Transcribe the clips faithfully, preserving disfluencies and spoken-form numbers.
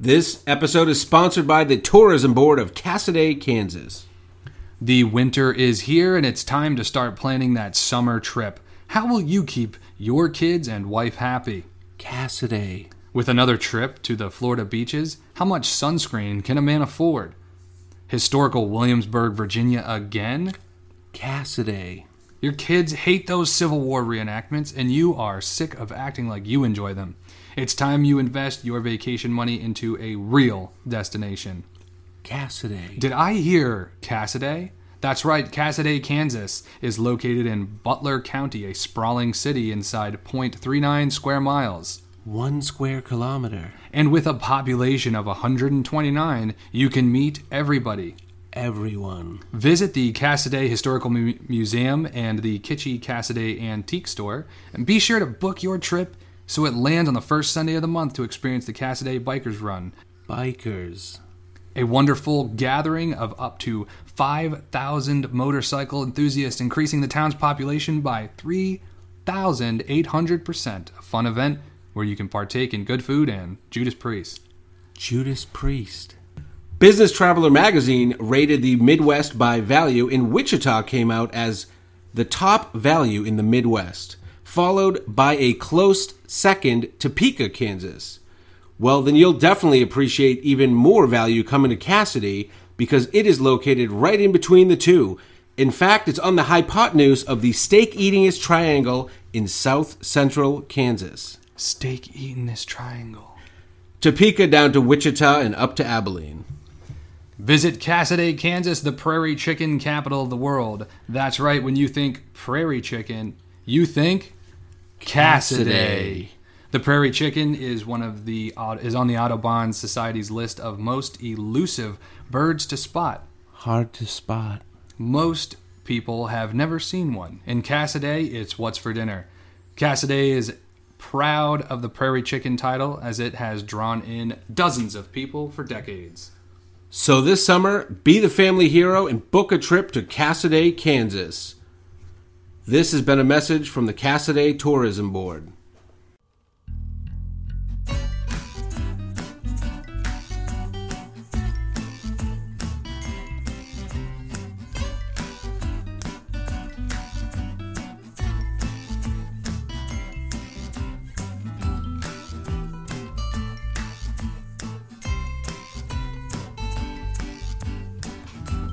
This episode is sponsored by the Tourism Board of Cassoday, Kansas. The winter is here, and it's time to start planning that summer trip. How will you keep your kids and wife happy? Cassoday. With another trip to the Florida beaches, how much sunscreen can a man afford? Historical Williamsburg, Virginia again? Cassoday. Your kids hate those Civil War reenactments, and you are sick of acting like you enjoy them. It's time you invest your vacation money into a real destination. Cassoday. Did I hear Cassoday? That's right, Cassoday, Kansas is located in Butler County, a sprawling city inside zero point three nine square miles. One square kilometer. And with a population of one hundred twenty-nine, you can meet everybody. Everyone. Visit the Cassoday Historical Mu- Museum and the kitschy Cassoday Antique Store, and be sure to book your trip so it lands on the first Sunday of the month to experience the Cassoday Bikers Run. Bikers. A wonderful gathering of up to five thousand motorcycle enthusiasts, increasing the town's population by three thousand eight hundred percent. A fun event where you can partake in good food and Judas Priest. Judas Priest. Business Traveler magazine rated the Midwest by value, and Wichita came out as the top value in the Midwest, followed by a close second, Topeka, Kansas. Well, then you'll definitely appreciate even more value coming to Cassoday, because it is located right in between the two. In fact, it's on the hypotenuse of the steak-eatingest triangle in south-central Kansas. Steak-eatingest triangle. Topeka down to Wichita and up to Abilene. Visit Cassoday, Kansas, the prairie chicken capital of the world. That's right, when you think prairie chicken, you think Cassoday. Cassoday. The prairie chicken is one of the is on the Audubon Society's list of most elusive birds to spot. Hard to spot. Most people have never seen one. In Cassoday, it's what's for dinner. Cassoday is proud of the prairie chicken title, as it has drawn in dozens of people for decades. So this summer, be the family hero and book a trip to Cassoday, Kansas. This has been a message from the Cassoday Tourism Board.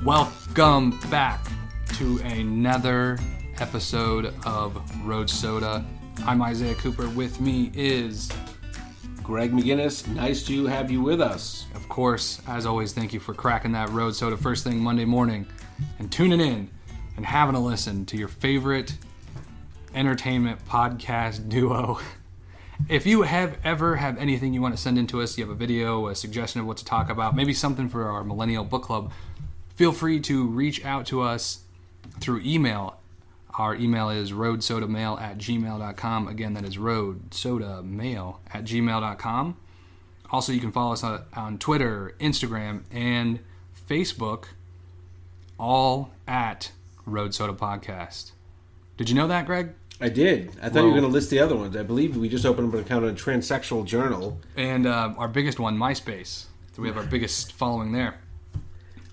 Welcome back to another episode of Road Soda. I'm Isaiah Cooper. With me is Greg McGinnis. Nice to have you with us. Of course, as always, thank you for cracking that Road Soda first thing Monday morning and tuning in and having a listen to your favorite entertainment podcast duo. If you have ever have anything you want to send in to us, you have a video, a suggestion of what to talk about, maybe something for our Millennial Book Club, feel free to reach out to us through email. Our email is roadsodamail at gmail dot com. Again, that is roadsodamail at gmail dot com. Also, you can follow us on, on Twitter, Instagram, and Facebook, all at Road Soda Podcast. Did you know that, Greg? I did. I thought Whoa. You were going to list the other ones. I believe we just opened up an account on Transsexual Journal. And uh, our biggest one, MySpace. So we have our biggest following there.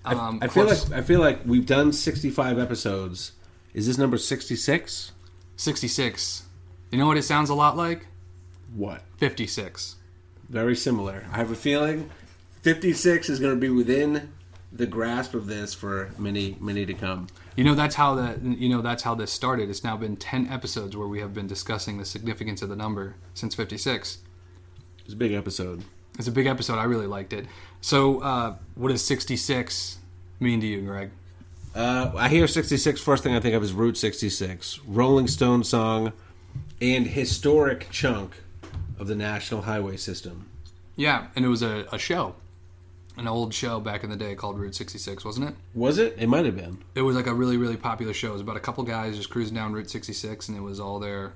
Um, I, I feel like I feel like we've done sixty-five episodes. Is this number sixty-six? sixty-six. You know what it sounds a lot like? What? fifty-six. Very similar. I have a feeling fifty-six is going to be within the grasp of this for many, many to come. You know that's how that. You know that's how this started. It's now been ten episodes where we have been discussing the significance of the number since fifty-six. It's a big episode. It's a big episode. I really liked it. So, uh, what does sixty-six mean to you, Greg? Uh, I hear sixty-six. First thing I think of is Route sixty-six, Rolling Stones song, and historic chunk of the National Highway System. Yeah, and it was a, a show, an old show back in the day called Route sixty-six, wasn't it? Was it? It might have been. It was like a really, really popular show. It was about a couple guys just cruising down Route sixty-six, and it was all their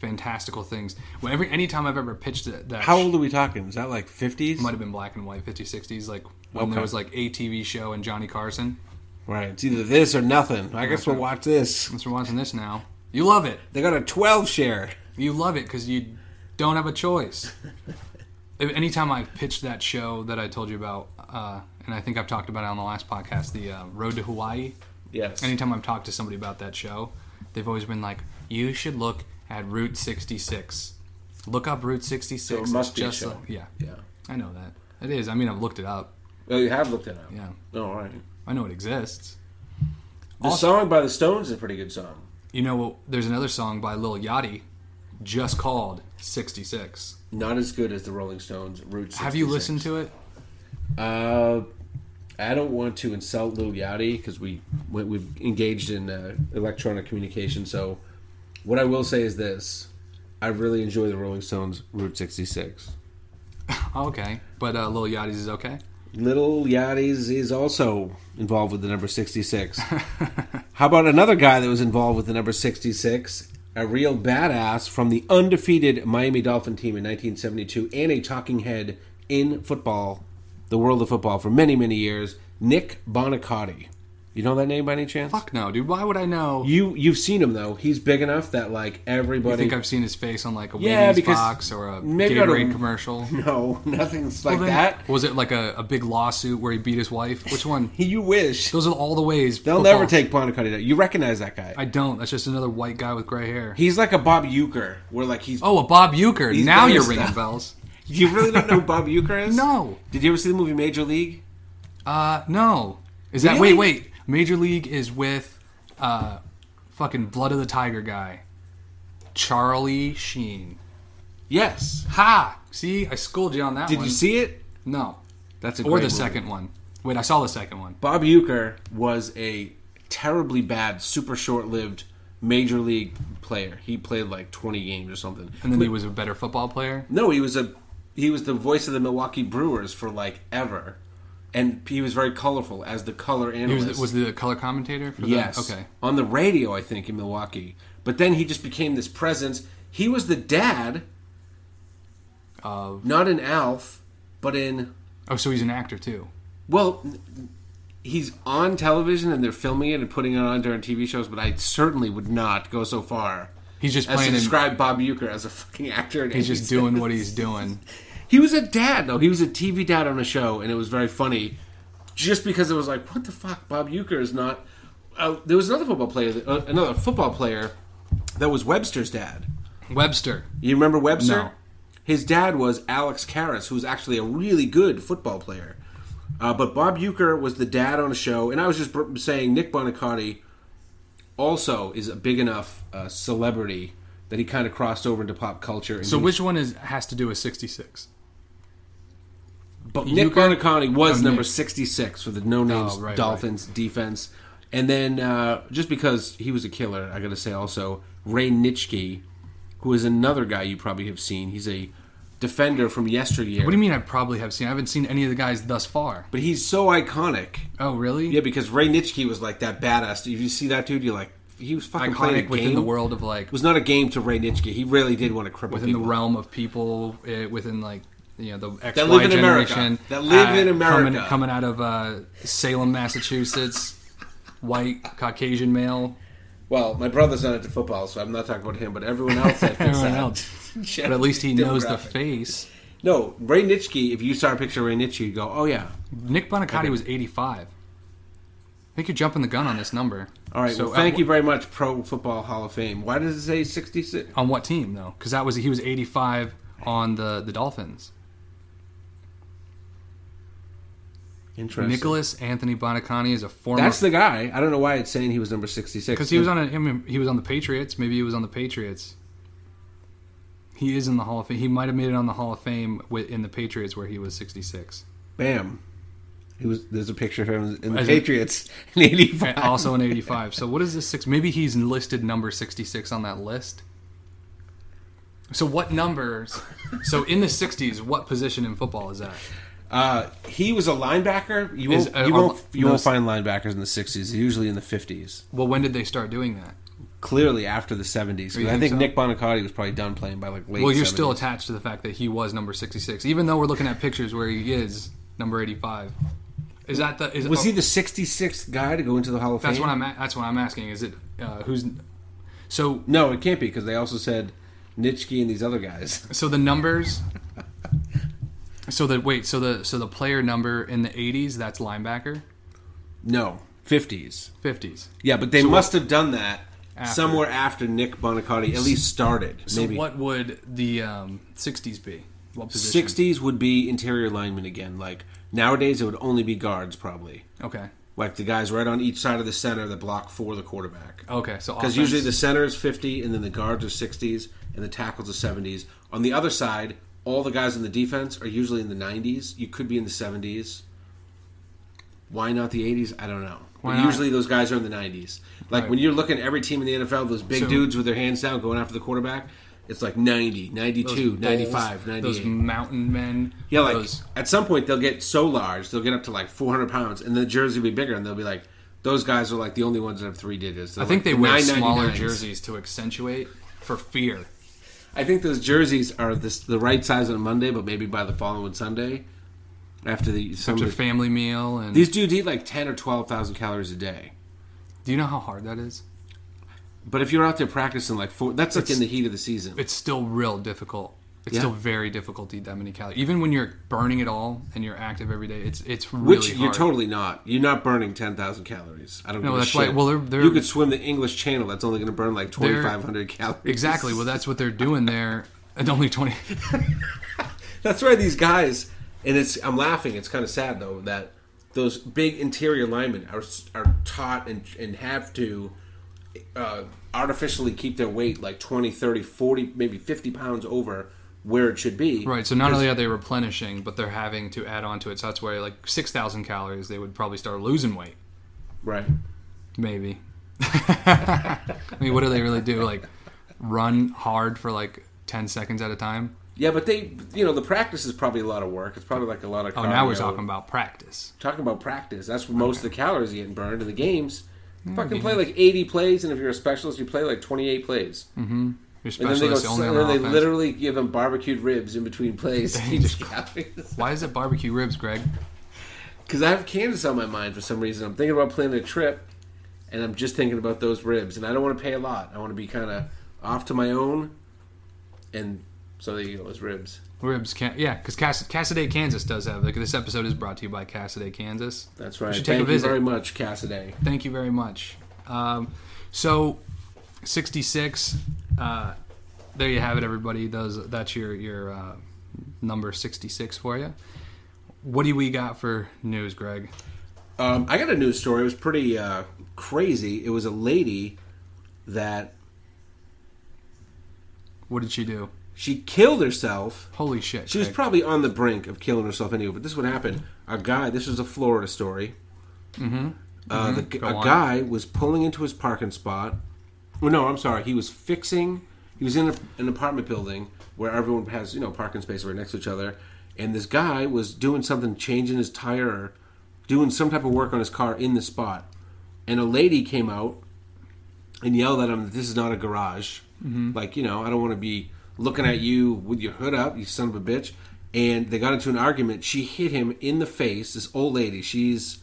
fantastical things. Well, every anytime I've ever pitched that, that how old are we talking? Is that like fifties? Might have been black and white, fifties, sixties, like when okay. There was like a T V show and Johnny Carson. Right, it's either this or nothing. I guess okay. We'll watch this. Since we're watching this now, you love it. They got a twelve share. You love it because you don't have a choice. anytime I pitched that show that I told you about, uh, and I think I've talked about it on the last podcast, the uh, Road to Hawaii. Yes. Anytime I've talked to somebody about that show, they've always been like, you should look at Route sixty-six. Look up Route sixty-six. So it must be just a show. Like, yeah. Yeah. I know that. It is. I mean, I've looked it up. Oh, you have looked it up? Yeah. Oh, all right. I know it exists. The also, song by the Stones is a pretty good song. You know, well, there's another song by Lil Yachty just called sixty-six. Not as good as the Rolling Stones' Route sixty-six. Have you listened to it? Uh, I don't want to insult Lil Yachty because we, we, we've engaged in uh, electronic communication. So what I will say is this. I really enjoy the Rolling Stones' Route sixty-six. Okay. But uh, Lil Yachty's is okay? Lil Yachty's is also involved with the number sixty-six. How about another guy that was involved with the number sixty-six? A real badass from the undefeated Miami Dolphin team in nineteen seventy-two and a talking head in football, the world of football, for many, many years, Nick Buoniconti. You know that name by any chance? Fuck no, dude. Why would I know? You, you've seen him, though. He's big enough that, like, everybody... You think I've seen his face on, like, a yeah, Wheaties box or a Gatorade commercial? No, nothing's like well, then, that. Was it, like, a, a big lawsuit where he beat his wife? Which one? You wish. Those are all the ways. They'll football. Never take Buoniconti down. You recognize that guy. I don't. That's just another white guy with gray hair. He's like a Bob Uecker, where, like, he's... Oh, a Bob Uecker. Now you're ringing stuff. Bells. You really don't know who Bob Uecker is? No. Did you ever see the movie Major League? Uh, no. Is that... Really? Wait, wait. Major League is with uh, fucking Blood of the Tiger guy, Charlie Sheen. Yes. Ha! See, I schooled you on that Did one. Did you see it? No. That's a Or great the movie. Second one. Wait, I saw the second one. Bob Uecker was a terribly bad, super short-lived Major League player. He played like twenty games or something. And then he was a better football player? No, he was a he was the voice of the Milwaukee Brewers for like ever. And he was very colorful as the color analyst. He was, was the color commentator? For yes. The, okay. On the radio, I think, in Milwaukee. But then he just became this presence. He was the dad of... Not in Alf, but in... Oh, so he's an actor, too. Well, he's on television, and they're filming it and putting it on during T V shows, but I certainly would not go so far he's just as to describe in... Bob Uecker as a fucking actor. He's just sense. doing what he's doing. He was a dad, though. He was a T V dad on a show, and it was very funny. Just because it was like, what the fuck? Bob Uecker is not... Uh, there was another football player, that, uh, another football player that was Webster's dad. Webster. You remember Webster? No. His dad was Alex Karras, who was actually a really good football player. Uh, but Bob Uecker was the dad on a show, and I was just saying Nick Buoniconti also is a big enough uh, celebrity that he kind of crossed over into pop culture. And so he, which one is has to do with sixty-six? But Nick Buoniconti was number sixty-six for the No Names oh, right, Dolphins right. defense. And then, uh, just because he was a killer, I got to say also, Ray Nitschke, who is another guy you probably have seen. He's a defender from yesteryear. What do you mean I probably have seen? I haven't seen any of the guys thus far. But he's so iconic. Oh, really? Yeah, because Ray Nitschke was like that badass. If you see that dude, you're like, he was fucking iconic within game. The world of like... It was not a game to Ray Nitschke. He really did want to cripple within people. Within the realm of people, within like... You know, the X Y that live in generation, America. That live uh, in America. Coming, coming out of uh, Salem, Massachusetts. White, Caucasian male. Well, my brother's not into football, so I'm not talking about him, but everyone else. I everyone else. But at least he knows the face. No, Ray Nitschke, if you saw a picture of Ray Nitschke, you'd go, oh, yeah. Nick Buoniconti okay. was eighty-five. I think you're jumping the gun on this number. All right, so well, thank uh, you very much, Pro Football Hall of Fame. Why does it say sixty-six? On what team, though? Because that was he was eighty-five on the, the Dolphins. Nicholas Anthony Buoniconti is a former... That's the guy. I don't know why it's saying he was number sixty-six. Because he was on a, I mean, he was on the Patriots. Maybe he was on the Patriots. He is in the Hall of Fame. He might have made it on the Hall of Fame in the Patriots where he was sixty-six. Bam. He was. There's a picture of him in the As Patriots in eighty-five. Also in eighty-five. So what is this? Six? Maybe he's listed number sixty-six on that list. So what numbers... So in the sixties, what position in football is that? Uh, he was a linebacker. You won't, Is, uh, you won't, you won't find linebackers in the sixties. Usually in the fifties. Well, when did they start doing that? Clearly after the seventies. I think so? Nick Buoniconti was probably done playing by like late Well, you're seventies. Still attached to the fact that he was number sixty-six, even though we're looking at pictures where he is number eighty-five. Is that the? Is, was oh, he the sixty-sixth guy to go into the Hall of Fame? That's what I'm. That's what I'm asking. Is it uh, who's? So no, it can't be because they also said Nitschke and these other guys. So the numbers. So the wait, so the so the player number in the eighties, that's linebacker? No, fifties. fifties. Yeah, but they so must what, have done that after. somewhere after Nick Buoniconti at least started. So maybe. What would the um, sixties be? What position? sixties would be interior linemen again. Like nowadays, it would only be guards probably. Okay. Like the guys right on each side of the center that block for the quarterback. Okay, so because usually the center is fifty, and then the guards are sixties, and the tackles are seventies. On the other side, all the guys in the defense are usually in the nineties. You could be in the seventies. Why not the eighties? I don't know. But usually those guys are in the nineties. Like right. when you're looking at every team in the N F L, those big so, dudes with their hands down going after the quarterback, it's like ninety, ninety-two, ninety-five, ninety-eight. Those mountain men. Yeah, like those... at some point they'll get so large, they'll get up to like four hundred pounds, and the jersey will be bigger, and they'll be like, those guys are like the only ones that have three digits. They're I think like they the wear smaller jerseys to accentuate for fear. I think those jerseys are this, the right size on Monday, but maybe by the following Sunday, after the after the, family meal. And these dudes eat like ten or twelve thousand calories a day. Do you know how hard that is? But if you're out there practicing, like four, that's it's, like in the heat of the season. It's still real difficult. It's yeah. still very difficult to eat that many calories. Even when you're burning it all and you're active every day, it's it's really Which hard. You're totally not. You're not burning ten thousand calories. I don't know. No, that's why. Well, they're, they're, you could swim the English Channel. That's only going to burn like twenty-five hundred calories. Exactly. Well, that's what they're doing there. And only twenty. That's why these guys, and it's I'm laughing. It's kind of sad, though, that those big interior linemen are, are taught and, and have to... Uh, artificially keep their weight like twenty, thirty, forty, maybe fifty pounds over where it should be. Right, so not only are they replenishing, but they're having to add on to it. So that's why like six thousand calories, they would probably start losing weight. Right. Maybe. I mean, what do they really do? Like run hard for like ten seconds at a time? Yeah, but they, you know, the practice is probably a lot of work. It's probably like a lot of cardio. Oh, now we're talking about practice. Talking about practice. That's where most okay. of the calories are getting burned in the games. You fucking play like eighty plays, and if you're a specialist, you play like twenty-eight plays. Mm-hmm. You're specialist and then they, go, only and on then they literally give them barbecued ribs in between plays. Why is it barbecue ribs, Greg? Because I have Kansas on my mind for some reason. I'm thinking about planning a trip, and I'm just thinking about those ribs. And I don't want to pay a lot. I want to be kind of off to my own. And so there you go, those ribs. Ribs, can- yeah, because Cass- Cassoday, Kansas does have. Like, this episode is brought to you by Cassoday, Kansas. That's right. You Thank you very much, Cassoday. Thank you very much. Um, so, sixty-six. Uh, there you have it, everybody. Those, that's your your uh, number sixty-six for you. What do we got for news, Greg? Um, I got a news story. It was pretty uh, crazy. It was a lady that. What did she do? She killed herself. Holy shit. She was probably on the brink of killing herself anyway, but this would happen. A guy, this was a Florida story. Mm-hmm. Uh, mm-hmm. The, a on. guy was pulling into his parking spot. Well, no, I'm sorry. He was fixing, he was in a, an apartment building where everyone has, you know, parking space right next to each other. And this guy was doing something, changing his tire or doing some type of work on his car in the spot. And a lady came out and yelled at him that this is not a garage. Mm-hmm. Like, you know, I don't want to be... looking at you with your hood up, you son of a bitch. And they got into an argument. She hit him in the face, this old lady. She's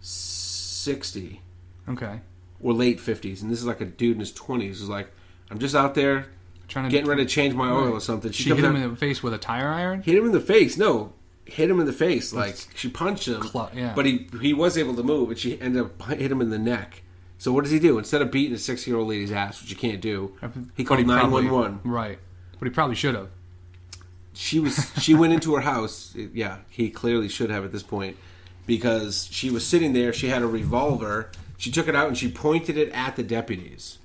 sixty. Okay. Or late fifties. And this is like a dude in his twenties who's like, I'm just out there trying to getting ready to change my oil right. or something. She, she hit him out, in the face with a tire iron? Hit him in the face. No. Hit him in the face. That's like, she punched him. Cl- yeah. But he, he was able to move, and she ended up hit him in the neck. So what does he do? Instead of beating a six-year-old lady's ass, which you can't do, he called nine one one. Right. But he probably should have. She was. She went into her house. Yeah, he clearly should have at this point because she was sitting there. She had a revolver. She took it out and she pointed it at the deputies.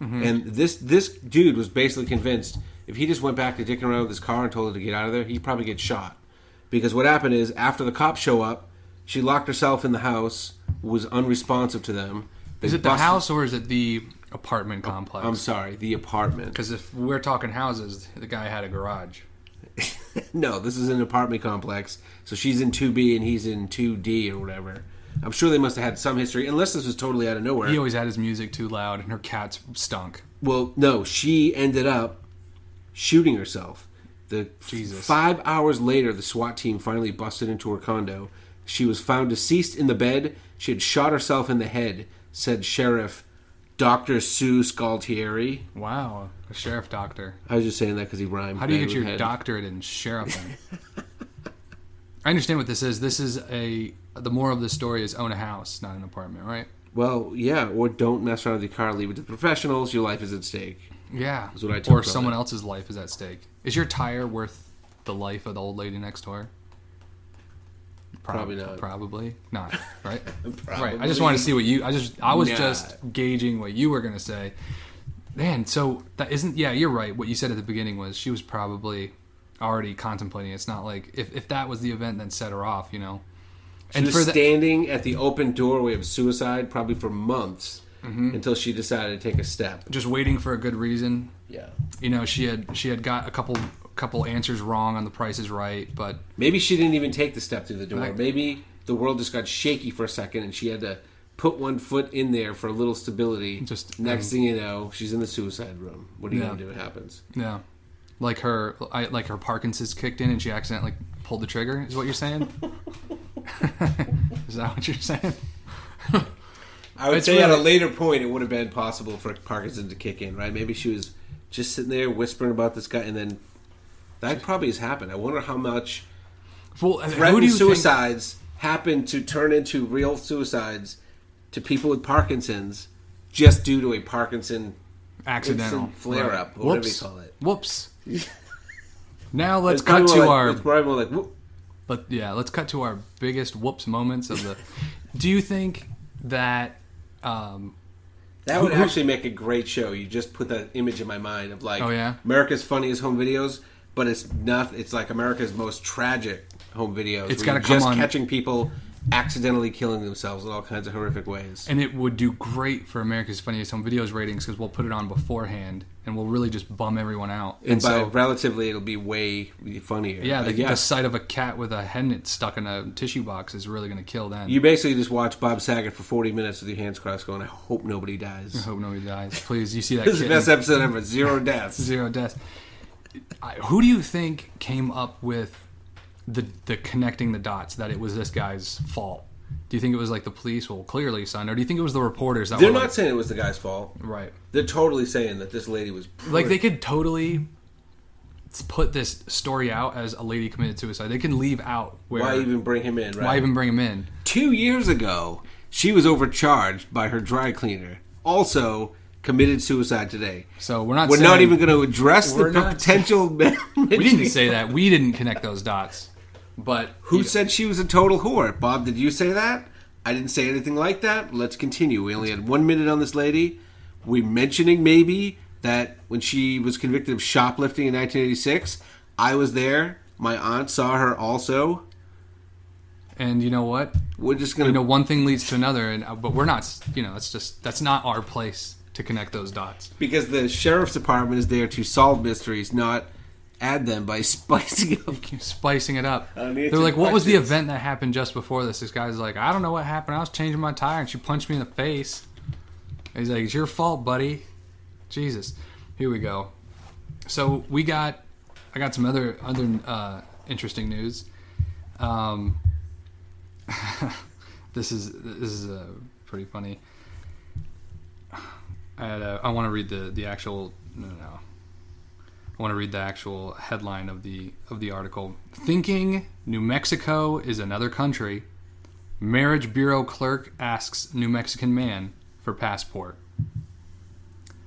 Mm-hmm. And this, this dude was basically convinced if he just went back to dicking around with his car and told her to get out of there, he'd probably get shot. Because what happened is after the cops show up, she locked herself in the house, was unresponsive to them. Is it the busted. house or is it the apartment complex? I'm sorry, the apartment. Because if we're talking houses, the guy had a garage. No, this is an apartment complex. So she's in two B and he's in two D or whatever. I'm sure they must have had some history, unless this was totally out of nowhere. He always had his music too loud and her cats stunk. Well, no, she ended up shooting herself. The Jesus. Five hours later, the SWAT team finally busted into her condo. She was found deceased in the bed. She had shot herself in the head. Said Sheriff Doctor Sue Scoltieri. Wow, a sheriff doctor. I was just saying that because he rhymed. How do you get your head. doctorate in sheriffing? I understand what this is. This is a... The moral of the story is own a house, not an apartment, right? Well, yeah, or don't mess around with your car. Leave it to the professionals. Your life is at stake. Yeah. Is what I took or someone that. else's life is at stake. Is your tire worth the life of the old lady next door? Probably, probably not. Probably not, right? Probably. Right. I just wanted to see what you... I just. I was not. just gauging what you were going to say. Man, so that isn't... Yeah, you're right. What you said at the beginning was she was probably already contemplating it. It's not like... If, if that was the event, then set her off, you know? She and was the, standing at the open doorway of suicide probably for months mm-hmm. until she decided to take a step. Just waiting for a good reason. Yeah. You know, she had she had got a couple couple answers wrong on The Price is Right, but... Maybe she didn't even take the step through the door. Like, maybe the world just got shaky for a second and she had to put one foot in there for a little stability. Just Next um, thing you know, she's in the suicide room. What are you yeah. going to do? It happens. Yeah. Like her, I, like her Parkinson's kicked in and she accidentally pulled the trigger, is what you're saying? Is that what you're saying? I would it's say really... at a later point it would have been possible for Parkinson to kick in, right? Maybe she was just sitting there whispering about this guy, and then that probably has happened. I wonder how much well, threatened suicides think... happen to turn into real suicides to people with Parkinson's just due to a Parkinson accidental flare up, right. whatever you call it. Whoops. Now let's it's cut to like, our. It's probably more like whoop. But yeah, let's cut to our biggest whoops moments of the... Do you think that... Um, that would who, actually make a great show. You just put that image in my mind of like... Oh, yeah? America's Funniest Home Videos, but it's not. It's like America's Most Tragic Home Videos. It's got to come on... Just catching people accidentally killing themselves in all kinds of horrific ways. And it would do great for America's Funniest Home Videos ratings because we'll put it on beforehand and we'll really just bum everyone out. And, and by so, relatively, it'll be way funnier. Yeah, the, the sight of a cat with a head net stuck in a tissue box is really going to kill them. You basically just watch Bob Saget for forty minutes with your hands crossed going, I hope nobody dies. I hope nobody dies. Please, you see that This kitten. Is the best episode ever. Zero deaths. Zero deaths. I, who do you think came up with... The, the connecting the dots that it was this guy's fault? Do you think it was like the police? Well, clearly, son. Or do you think it was the reporters? That They're were not like, saying it was the guy's fault, right? They're totally saying that this lady was pretty. Like they could totally put this story out as a lady committed suicide. They can leave out where. Why even bring him in? Right? Why even bring him in? Two years ago, she was overcharged by her dry cleaner. Also. Committed suicide today. So we're not. We're saying, not even going to address the potential. We didn't say that. We didn't connect those dots. But who said know. she was a total whore? Bob, did you say that? I didn't say anything like that. Let's continue. We only had one minute on this lady. We're mentioning maybe that when she was convicted of shoplifting in nineteen eighty-six, I was there. My aunt saw her also. And you know what? We're just going to. You know, one thing leads to another, and but we're not. You know, that's just that's not our place. To connect those dots. Because the sheriff's department is there to solve mysteries, not add them by spicing up. Spicing it up. They're like, what was the event that happened just before this? This guy's like, I don't know what happened. I was changing my tire and she punched me in the face. And he's like, it's your fault, buddy. Jesus. Here we go. So we got, I got some other other uh, interesting news. Um, this is this is uh, pretty funny. I, had a, I want to read the, the actual no, no no I want to read the actual headline of the of the article. Thinking New Mexico is another country, marriage bureau clerk asks New Mexican man for passport.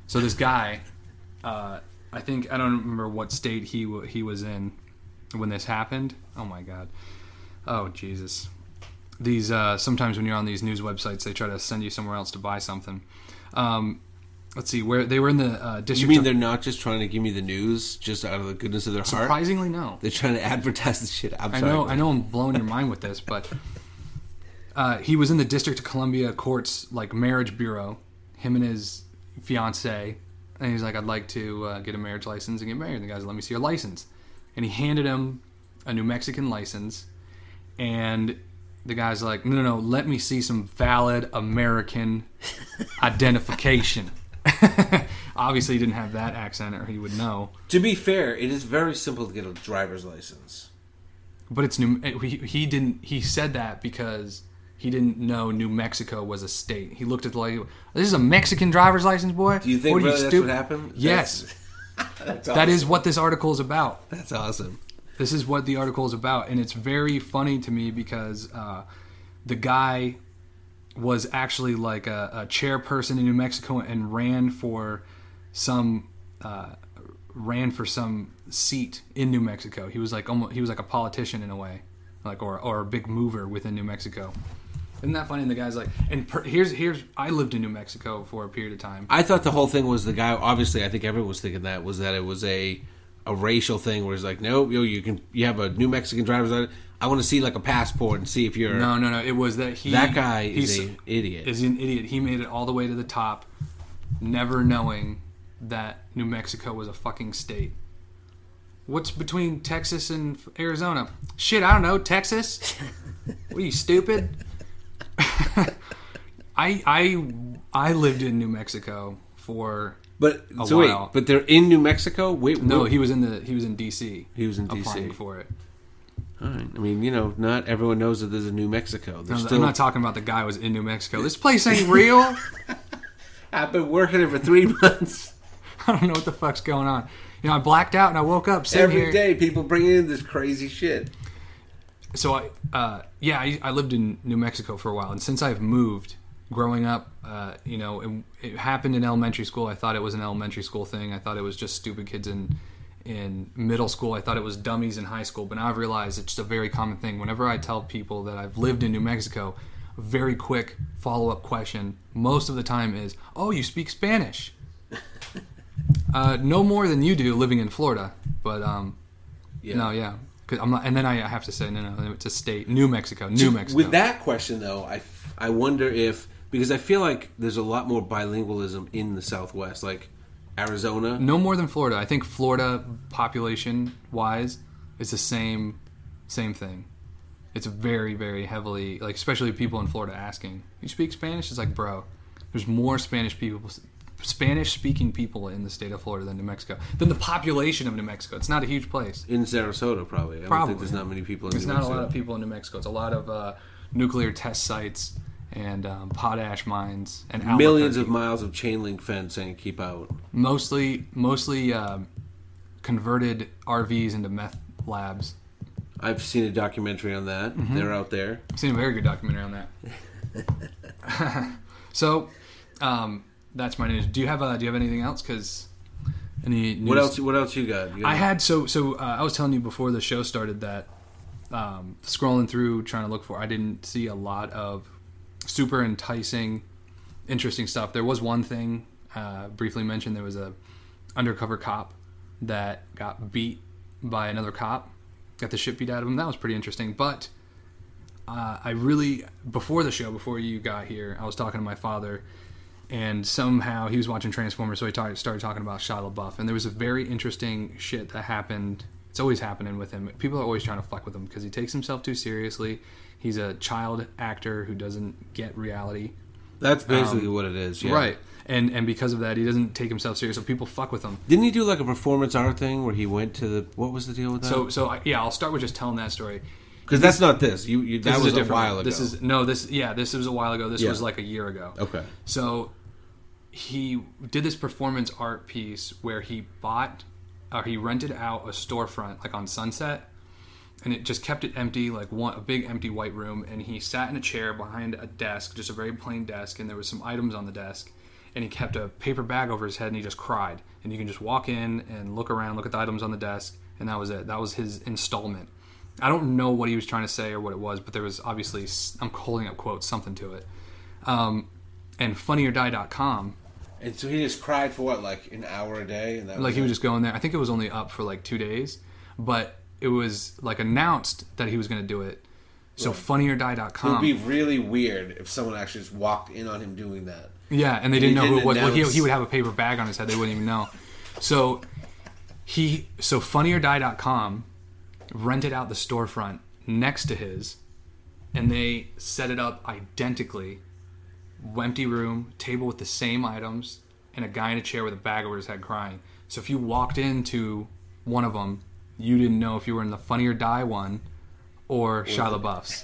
So this guy, uh, I think I don't remember what state he w- he was in when this happened. Oh my God, oh Jesus! These uh, sometimes when you're on these news websites, they try to send you somewhere else to buy something. Um, Let's see, where they were in the uh, district. You mean of, they're not just trying to give me the news just out of the goodness of their heart? Surprisingly, no. They're trying to advertise the shit. I'm I know, sorry. I know I'm blowing your mind with this, but uh, he was in the District of Columbia Court's like marriage bureau, him and his fiancée, and he's like, I'd like to uh, get a marriage license and get married. And the guy's like, let me see your license. And he handed him a New Mexican license, and the guy's like, no, no, no, let me see some valid American identification. Obviously, he didn't have that accent, or he would know. To be fair, it is very simple to get a driver's license, but it's new. He, he didn't. He said that because He didn't know New Mexico was a state. He looked at the like, this is a Mexican driver's license, boy? Do you think what really you that's stu- what happened? Yes. That's, that's awesome. That is what this article is about. That's awesome. This is what the article is about. And it's very funny to me because uh, the guy was actually like a, a chairperson in New Mexico and ran for some uh, ran for some seat in New Mexico. He was like almost, he was like a politician in a way, like or, or a big mover within New Mexico. Isn't that funny? And the guy's like, and per, here's, here's, I lived in New Mexico for a period of time. I thought the whole thing was the guy, obviously, I think everyone was thinking that, was that it was a a racial thing where it's like, no, yo, you can, you have a New Mexican driver's license. I want to see like a passport and see if you're. No, no, no. It was that he. That guy is an idiot. Is an idiot. He made it all the way to the top, never knowing that New Mexico was a fucking state. What's between Texas and Arizona? Shit, I don't know. Texas? What are you, stupid? I I I lived in New Mexico for but a so while. Wait, but they're in New Mexico? Wait, no, wait. he was in the he was in D C. He was in D C applying for it. All right. I mean, you know, not everyone knows that there's a New Mexico. No, still... I'm not talking about the guy who was in New Mexico. This place ain't real. I've been working it for three months. I don't know what the fuck's going on. You know, I blacked out and I woke up sitting every here. Day. People bring in this crazy shit. So, I, uh, yeah, I, I lived in New Mexico for a while. And since I've moved, growing up, uh, you know, it, it happened in elementary school. I thought it was an elementary school thing. I thought it was just stupid kids in in middle school. I thought it was dummies in high school. But now I've realized it's just a very common thing. Whenever I tell people that I've lived in New Mexico, a very quick follow-up question most of the time is, oh, you speak Spanish. uh, no more than you do living in Florida. But, um, yeah. no, yeah. I'm not, and then I have to say, no, no, it's a state, New Mexico, New Mexico. With that question, though, I, I wonder if, because I feel like there's a lot more bilingualism in the Southwest, like Arizona. No more than Florida. I think Florida, population-wise, is the same same thing. It's very, very heavily, like especially people in Florida asking, you speak Spanish? It's like, bro, there's more Spanish people, Spanish-speaking people in the state of Florida than New Mexico. Than the population of New Mexico. It's not a huge place. In Sarasota, probably. I probably. don't think there's not many people in there's New Mexico. There's not a lot of people in New Mexico. It's a lot of uh, nuclear test sites and um, potash mines. And millions of miles of chain link fence saying keep out. Mostly mostly um, converted R Vs into meth labs. I've seen a documentary on that. Mm-hmm. They're out there. I've seen a very good documentary on that. So... Um, that's my news. Do you have uh, do you have anything else? Because any news? What else? What else you got? You got I had so so. Uh, I was telling you before the show started that um, scrolling through trying to look for, I didn't see a lot of super enticing, interesting stuff. There was one thing uh, briefly mentioned. There was a undercover cop that got beat by another cop, got the shit beat out of him. That was pretty interesting, but uh, I really before the show, before you got here, I was talking to my father. And somehow he was watching Transformers, so he talk, started talking about Shia LaBeouf. And there was a very interesting shit that happened. It's always happening with him. People are always trying to fuck with him because he takes himself too seriously. He's a child actor who doesn't get reality. That's basically um, what it is, yeah. Right. And and because of that, he doesn't take himself seriously. So people fuck with him. Didn't he do like a performance art thing where he went to the... What was the deal with that? So, so I, yeah, I'll start with just telling that story. Because that's not this. You, you That this was a, a while ago. This is No, this... Yeah, this was a while ago. This yeah. was like a year ago. Okay. So... He did this performance art piece where he bought or he rented out a storefront like on Sunset, and it just kept it empty, like one, a big empty white room, and he sat in a chair behind a desk, just a very plain desk, and there was some items on the desk, and he kept a paper bag over his head and he just cried, and you can just walk in and look around, look at the items on the desk, and that was it. That was his installment. I don't know what he was trying to say or what it was, but there was obviously, I'm holding up quotes, something to it. Um, and funny or die dot com. And so he just cried for what, like an hour a day? And that like was he it? was just going there. I think it was only up for like two days, but it was like announced that he was going to do it. So right. funny or die dot com. It would be really weird if someone actually just walked in on him doing that. Yeah, and they and didn't know didn't who it was. Announce... Well, he, he would have a paper bag on his head. They wouldn't even know. So he, so funny or die dot com rented out the storefront next to his, and they set it up identically. Empty room, table with the same items, and a guy in a chair with a bag over his head crying. So if you walked into one of them, you didn't know if you were in the Funny or Die one or Shia LaBeouf's.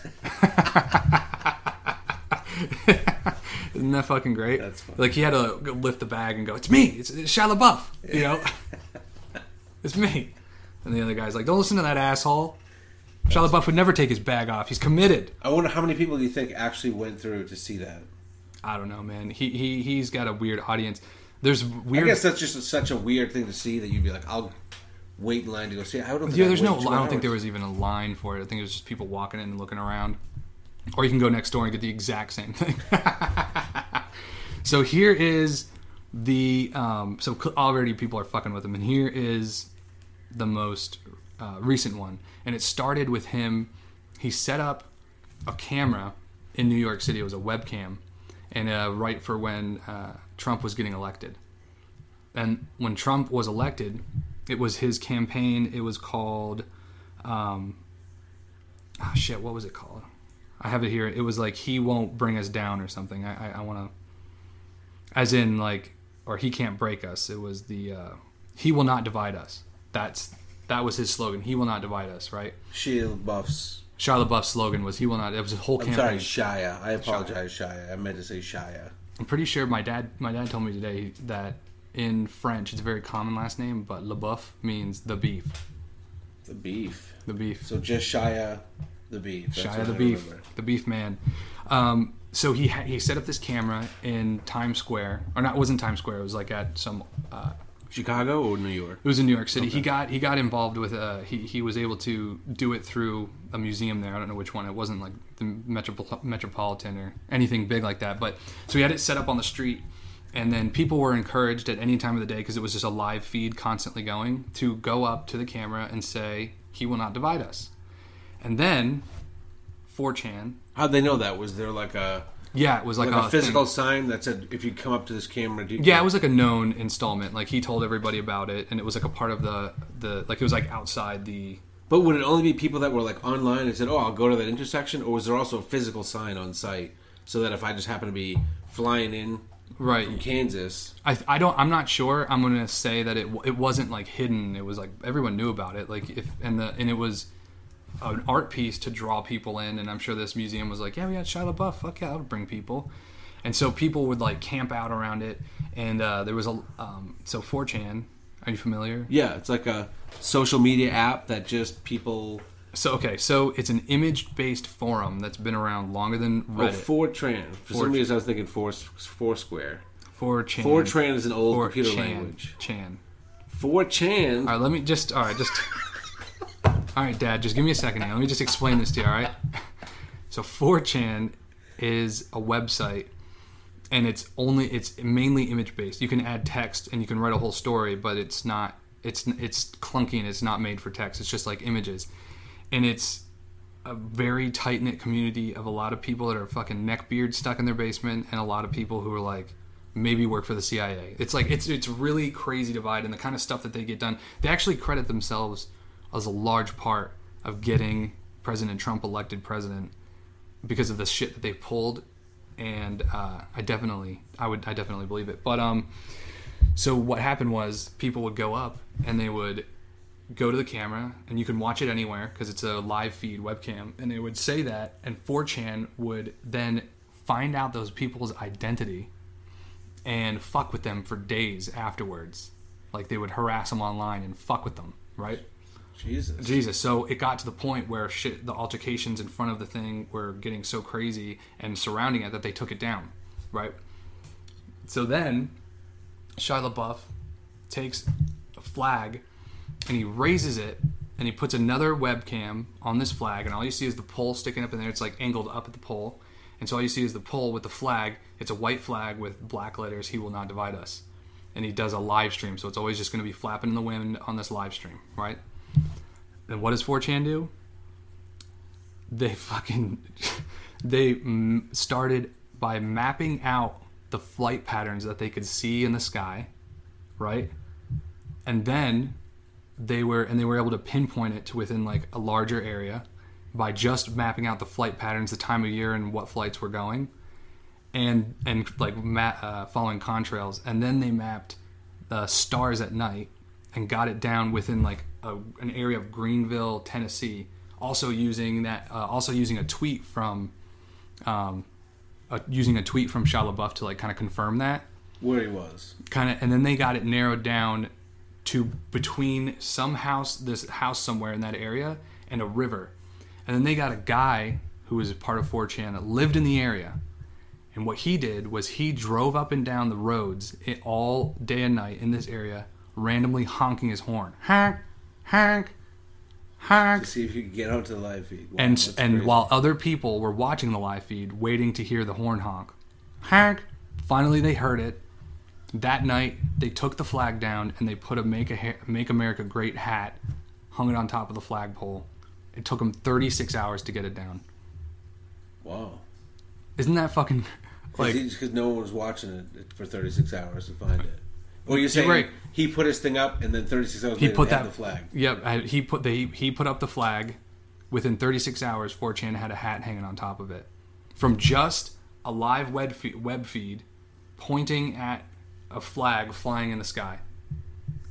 Isn't that fucking great? That's funny. Like, he had to lift the bag and go, "It's me! It's, it's Shia LaBeouf! Yeah. You know? It's me!" And the other guy's like, "Don't listen to that asshole." That's Shia LaBeouf would never take his bag off. He's committed. I wonder how many people do you think actually went through to see that? I don't know, man. He, he, he's got a weird audience. There's weird... I guess that's just a, such a weird thing to see that you'd be like, I'll... wait in line to go see it. I don't think, yeah, there's no, I don't hours. think there was even a line for it. I think it was just people walking in and looking around. Or you can go next door and get the exact same thing. So here is the... Um, so already people are fucking with him. And here is the most uh, recent one. And it started with him. He set up a camera in New York City. It was a webcam. And uh, right for when uh, Trump was getting elected. And when Trump was elected... It was his campaign. It was called, um, oh shit, what was it called? I have it here. It was like, "He won't bring us down" or something. I, I, I want to, as in like, or "He can't break us." It was the, uh, "He will not divide us." That's, that was his slogan. "He will not divide us," right? Shia LaBeouf's. Shia LaBeouf's slogan was, "He will not," it was his whole campaign. I'm sorry, Shia. I apologize, Shia. Shia. I meant to say Shia. I'm pretty sure my dad, my dad told me today that, in French, it's a very common last name, but LaBeouf means the beef. The beef. The beef. So just Shia the Beef. That's Shia the I Beef. Remember. The Beef Man. Um, so he ha- he set up this camera in Times Square. Or not, it wasn't Times Square. It was like at some... Uh, Chicago or New York? It was in New York City. Okay. He got he got involved with... Uh, he, he was able to do it through a museum there. I don't know which one. It wasn't like the Metropol- Metropolitan or anything big like that. But so he had it set up on the street. And then people were encouraged at any time of the day, because it was just a live feed constantly going, to go up to the camera and say, "He will not divide us." And then, four chan. How'd they know that? Was there like a... Yeah, it was like, like a, a physical thing. Sign that said, "If you come up to this camera..." Do you yeah, know? It was like a known installment. Like, he told everybody about it, and it was like a part of the... the like, it was like outside the... But would it only be people that were like online and said, "Oh, I'll go to that intersection"? Or was there also a physical sign on site so that if I just happen to be flying in... Right, from Kansas. I I don't. I'm not sure. I'm gonna say that it it wasn't like hidden. It was like everyone knew about it. Like if and the and it was an art piece to draw people in. And I'm sure this museum was like, "Yeah, we got Shia LaBeouf. Fuck yeah, that would bring people." And so people would like camp out around it. And uh, there was a um, so four chan. Are you familiar? Yeah, it's like a social media app that just people. So okay, so it's an image-based forum that's been around longer than Reddit. Oh, four chan. For some reason, I was thinking four, Foursquare. four chan. four chan is an old four computer chan. language. Chan. four chan. All right, let me just. All right, just. all right, Dad, just give me a second here. Let me just explain this to you. All right. So four chan is a website, and it's only it's mainly image-based. You can add text and you can write a whole story, but it's not it's it's clunky and it's not made for text. It's just like images. And it's a very tight-knit community of a lot of people that are fucking neckbeard stuck in their basement and a lot of people who are like, maybe work for the C I A. It's like, it's it's really crazy divide and the kind of stuff that they get done. They actually credit themselves as a large part of getting President Trump elected president because of the shit that they pulled. And uh, I definitely, I would, I definitely believe it. But, um, so what happened was people would go up and they would... go to the camera, and you can watch it anywhere because it's a live feed webcam, and they would say that, and four chan would then find out those people's identity and fuck with them for days afterwards. Like, they would harass them online and fuck with them, right? Jesus. Jesus. So it got to the point where shit, the altercations in front of the thing were getting so crazy and surrounding it that they took it down, right? So then Shia LaBeouf takes a flag and he raises it, and he puts another webcam on this flag, and all you see is the pole sticking up in there. It's like angled up at the pole, and so all you see is the pole with the flag. It's a white flag with black letters, "He will not divide us." And he does a live stream, so it's always just going to be flapping in the wind on this live stream, right? And what does four chan do? They fucking... they m- started by mapping out the flight patterns that they could see in the sky, right? And then... They were and they were able to pinpoint it to within like a larger area by just mapping out the flight patterns, the time of year, and what flights were going, and and like ma- uh, following contrails. And then they mapped the stars at night and got it down within like a, an area of Greenville, Tennessee. Also using that, uh, also using a tweet from um, a, using a tweet from Shia LaBeouf to like kind of confirm that where he was kind of, and then they got it narrowed down to between some house, this house somewhere in that area, and a river, and then they got a guy who was a part of four chan that lived in the area. And what he did was he drove up and down the roads all day and night in this area, randomly honking his horn. Honk, honk, honk. To see if you could get out to the live feed. Wow, and and crazy. While other people were watching the live feed, waiting to hear the horn honk. Honk. Finally, they heard it. That night, they took the flag down and they put a Make, a Make America Great hat, hung it on top of the flagpole. It took them thirty-six hours to get it down. Wow. Isn't that fucking... Like, because no one was watching it for thirty-six hours to find it. Well, you're saying right. He put his thing up, and then thirty-six hours he later put that, the flag. Yep, I, he put the, he put up the flag. Within thirty-six hours, four chan had a hat hanging on top of it, from just a live web feed, web feed pointing at a flag flying in the sky.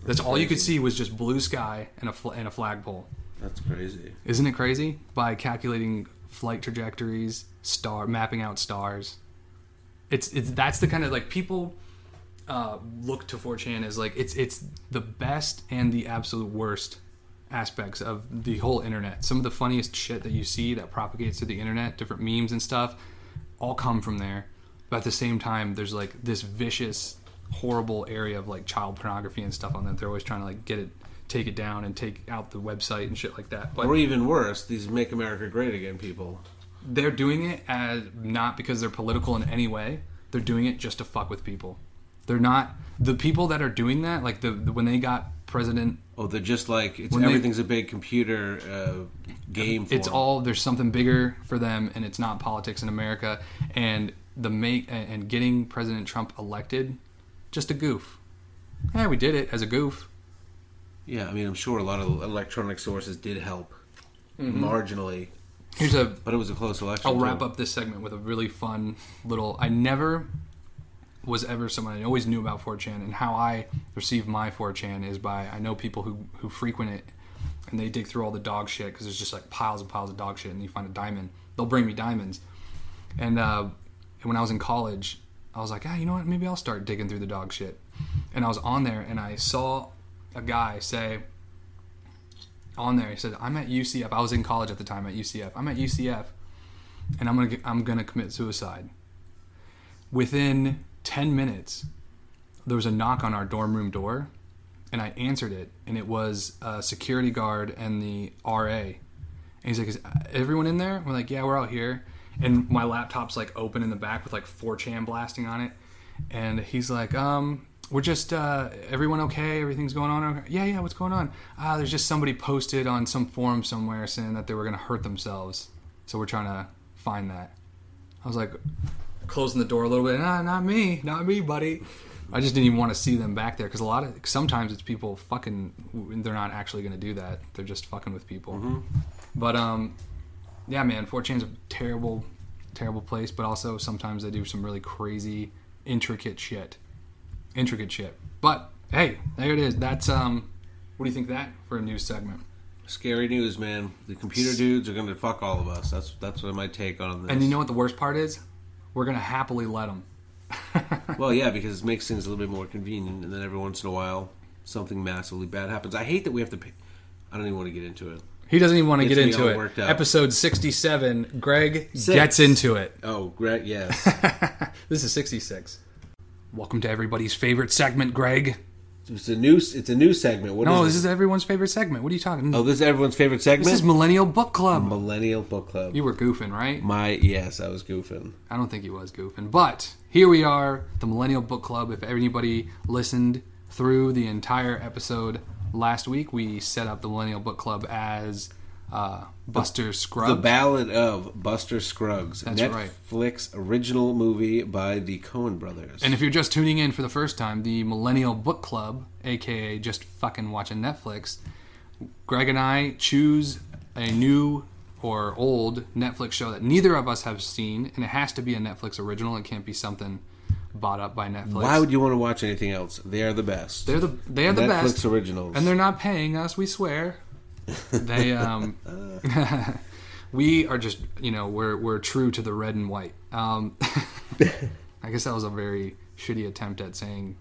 That's, That's all you could see was just blue sky and a fl- and a flagpole. That's crazy. Isn't it crazy? By calculating flight trajectories, star mapping out stars. It's it's that's the kind of like people uh, look to four chan as like it's it's the best and the absolute worst aspects of the whole internet. Some of the funniest shit that you see that propagates through the internet, different memes and stuff, all come from there. But at the same time, there's like this vicious, horrible area of like child pornography and stuff on that. They're always trying to like get it, take it down, and take out the website and shit like that. But, or even worse, these Make America Great Again people. They're doing it as not because they're political in any way. They're doing it just to fuck with people. They're not the people that are doing that. Like the, the when they got president. Oh, they're just like it's everything's they, a big computer uh, game. For it's them. All there's something bigger for them, and it's not politics in America. And the make and getting President Trump elected, just a goof. Yeah, we did it as a goof. Yeah, I mean, I'm sure a lot of electronic sources did help mm-hmm. marginally. Here's a, but it was a close election. I'll wrap too. up this segment with a really fun little... I never was ever someone... I always knew about four chan, and how I received my four chan is by... I know people who, who frequent it, and they dig through all the dog shit, because there's just like piles and piles of dog shit, and you find a diamond. They'll bring me diamonds. And uh, when I was in college, I was like, ah, you know what? Maybe I'll start digging through the dog shit. And I was on there, and I saw a guy say... on there, he said, I'm at U C F. I was in college at the time at U C F. I'm at U C F, and I'm gonna I'm gonna commit suicide. Within ten minutes, there was a knock on our dorm room door, and I answered it, and it was a security guard and the R A. And he's like, is everyone in there? We're like, yeah, we're out here. And my laptop's like open in the back with like four chan blasting on it, and he's like, um. We're just, uh, everyone okay? Everything's going on? Yeah, yeah, what's going on? Ah, there's just somebody posted on some forum somewhere saying that they were going to hurt themselves. So we're trying to find that. I was like, closing the door a little bit. Nah, not me. Not me, buddy. I just didn't even want to see them back there. Because a lot of, sometimes it's people fucking, they're not actually going to do that. They're just fucking with people. Mm-hmm. But, um, yeah, man, four chan's a terrible, terrible place. But also sometimes they do some really crazy, intricate shit. Intricate shit. But, hey, there it is. That's, um, what do you think of that for a news segment? Scary news, man. The computer dudes are going to fuck all of us. That's that's what my take on this. And you know what the worst part is? We're going to happily let them. Well, yeah, because it makes things a little bit more convenient, and then every once in a while, something massively bad happens. I hate that we have to pay. I don't even want to get into it. He doesn't even want to get into it. Episode sixty-seven, Greg Six. gets into it. Oh, Greg, yes. This is sixty-six. Welcome to everybody's favorite segment, Greg. It's a new, it's a new segment. What no, is this it? is everyone's favorite segment. What are you talking about? Oh, this is everyone's favorite segment? This is Millennial Book Club. Millennial Book Club. You were goofing, right? My Yes, I was goofing. I don't think he was goofing. But here we are, the Millennial Book Club. If anybody listened through the entire episode last week, we set up the Millennial Book Club as uh, Buster the, Scruggs. The Ballad of Buster Scruggs. That's Netflix right. Netflix original movie by the Coen brothers. And if you're just tuning in for the first time, the Millennial Book Club, a k a just fucking watching Netflix, Greg and I choose a new or old Netflix show that neither of us have seen, and it has to be a Netflix original. It can't be something bought up by Netflix. Why would you want to watch anything else? They are the best. They're the, they are the best. Netflix originals. And they're not paying us, we swear. They um we are just, you know, we're we're true to the red and white. Um, I guess that was a very shitty attempt at saying,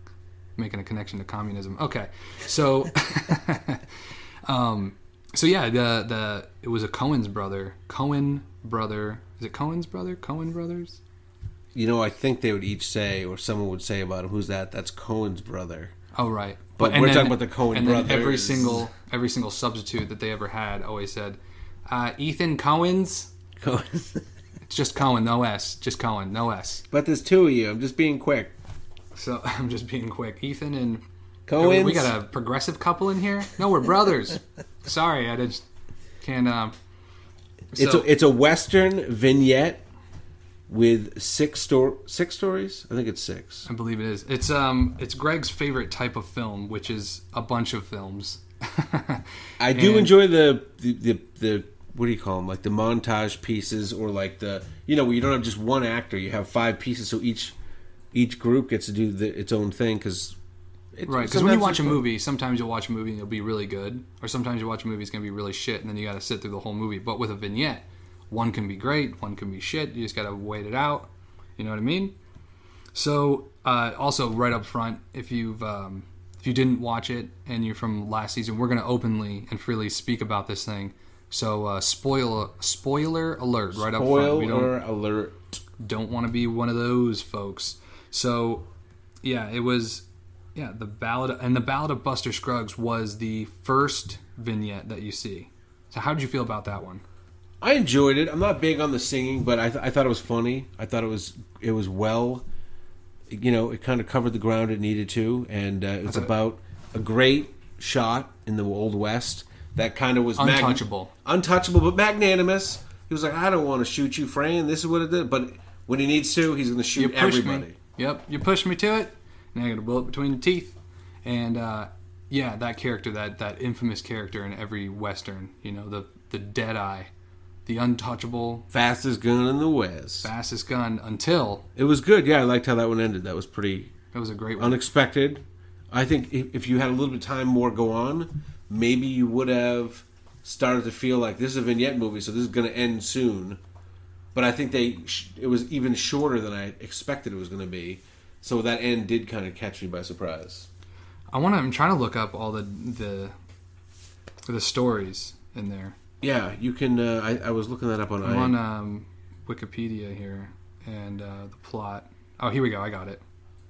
making a connection to communism. Okay, so, um, so yeah, the the it was a Coen's brother, Coen brother. Is it Coen's brother? Coen brothers. You know, I think they would each say, or someone would say about him, "Who's that? That's Coen's brother." Oh, right. But and we're then, talking about the Coen and brothers. Then every single every single substitute that they ever had always said, uh, "Ethan Coen's." Coen's. It's just Coen, no S. Just Coen, no S. But there's two of you. I'm just being quick. So I'm just being quick. Ethan and Coen. We got a progressive couple in here. No, we're brothers. Sorry, I just can't. Um, so. It's a, it's a Western vignette with six sto- six stories. I think it's six. I believe it is. It's um it's Greg's favorite type of film, which is a bunch of films. I do and, enjoy the the. the, the what do you call them? Like the montage pieces, or like the, you know, where you don't have just one actor, you have five pieces, so each each group gets to do the, its own thing. Cause it, right, because when you watch a movie, sometimes you'll watch a movie and it'll be really good, or sometimes you watch a movie it's going to be really shit, and then you got to sit through the whole movie. But with a vignette, one can be great, one can be shit. You just got to wait it out. You know what I mean? So uh, also right up front, if you've um, if you didn't watch it and you're from last season, we're going to openly and freely speak about this thing. So uh, spoiler spoiler alert right up front. Spoiler alert. Don't want to be one of those folks. So yeah, it was yeah, the Ballad and the Ballad of Buster Scruggs was the first vignette that you see. So how did you feel about that one? I enjoyed it. I'm not big on the singing, but I th- I thought it was funny. I thought it was it was well, you know, it kind of covered the ground it needed to, and uh, it was about a great shot in the Old West. That kind of was untouchable, mag- untouchable, but magnanimous. He was like, "I don't want to shoot you, Fran. This is what it did." But when he needs to, he's going to shoot everybody. Me. Yep, you pushed me to it. Now I got a bullet between the teeth. And uh, yeah, that character, that that infamous character in every Western, you know, the the Deadeye, the untouchable, fastest gun in the West, fastest gun until it was good. Yeah, I liked how that one ended. That was pretty. That was a great one. Unexpected. I think if you had a little bit of time more go on, maybe you would have started to feel like this is a vignette movie, so this is going to end soon. But I think they sh- it was even shorter than I expected it was going to be, so that end did kind of catch me by surprise. I want to. I'm trying to look up all the the the stories in there. Yeah, you can. Uh, I, I was looking that up on. I'm I- on um, Wikipedia here, and uh, the plot. Oh, here we go. I got it.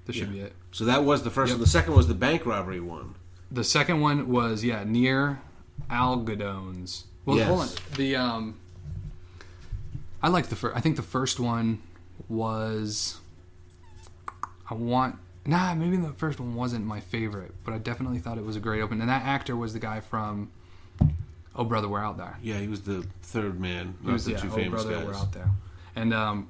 This should yeah. be it. So that was the first yep. one. The second was the bank robbery one. The second one was, yeah, near Algodones. Well, yes. Hold on. The, um, I like the first, I think the first one was, I want, nah, maybe the first one wasn't my favorite, but I definitely thought it was a great open. And that actor was the guy from Oh, Brother, We're Out There. Yeah, he was the third man. He was the yeah, two famous guys. Oh, Brother, We're Out There. And, um,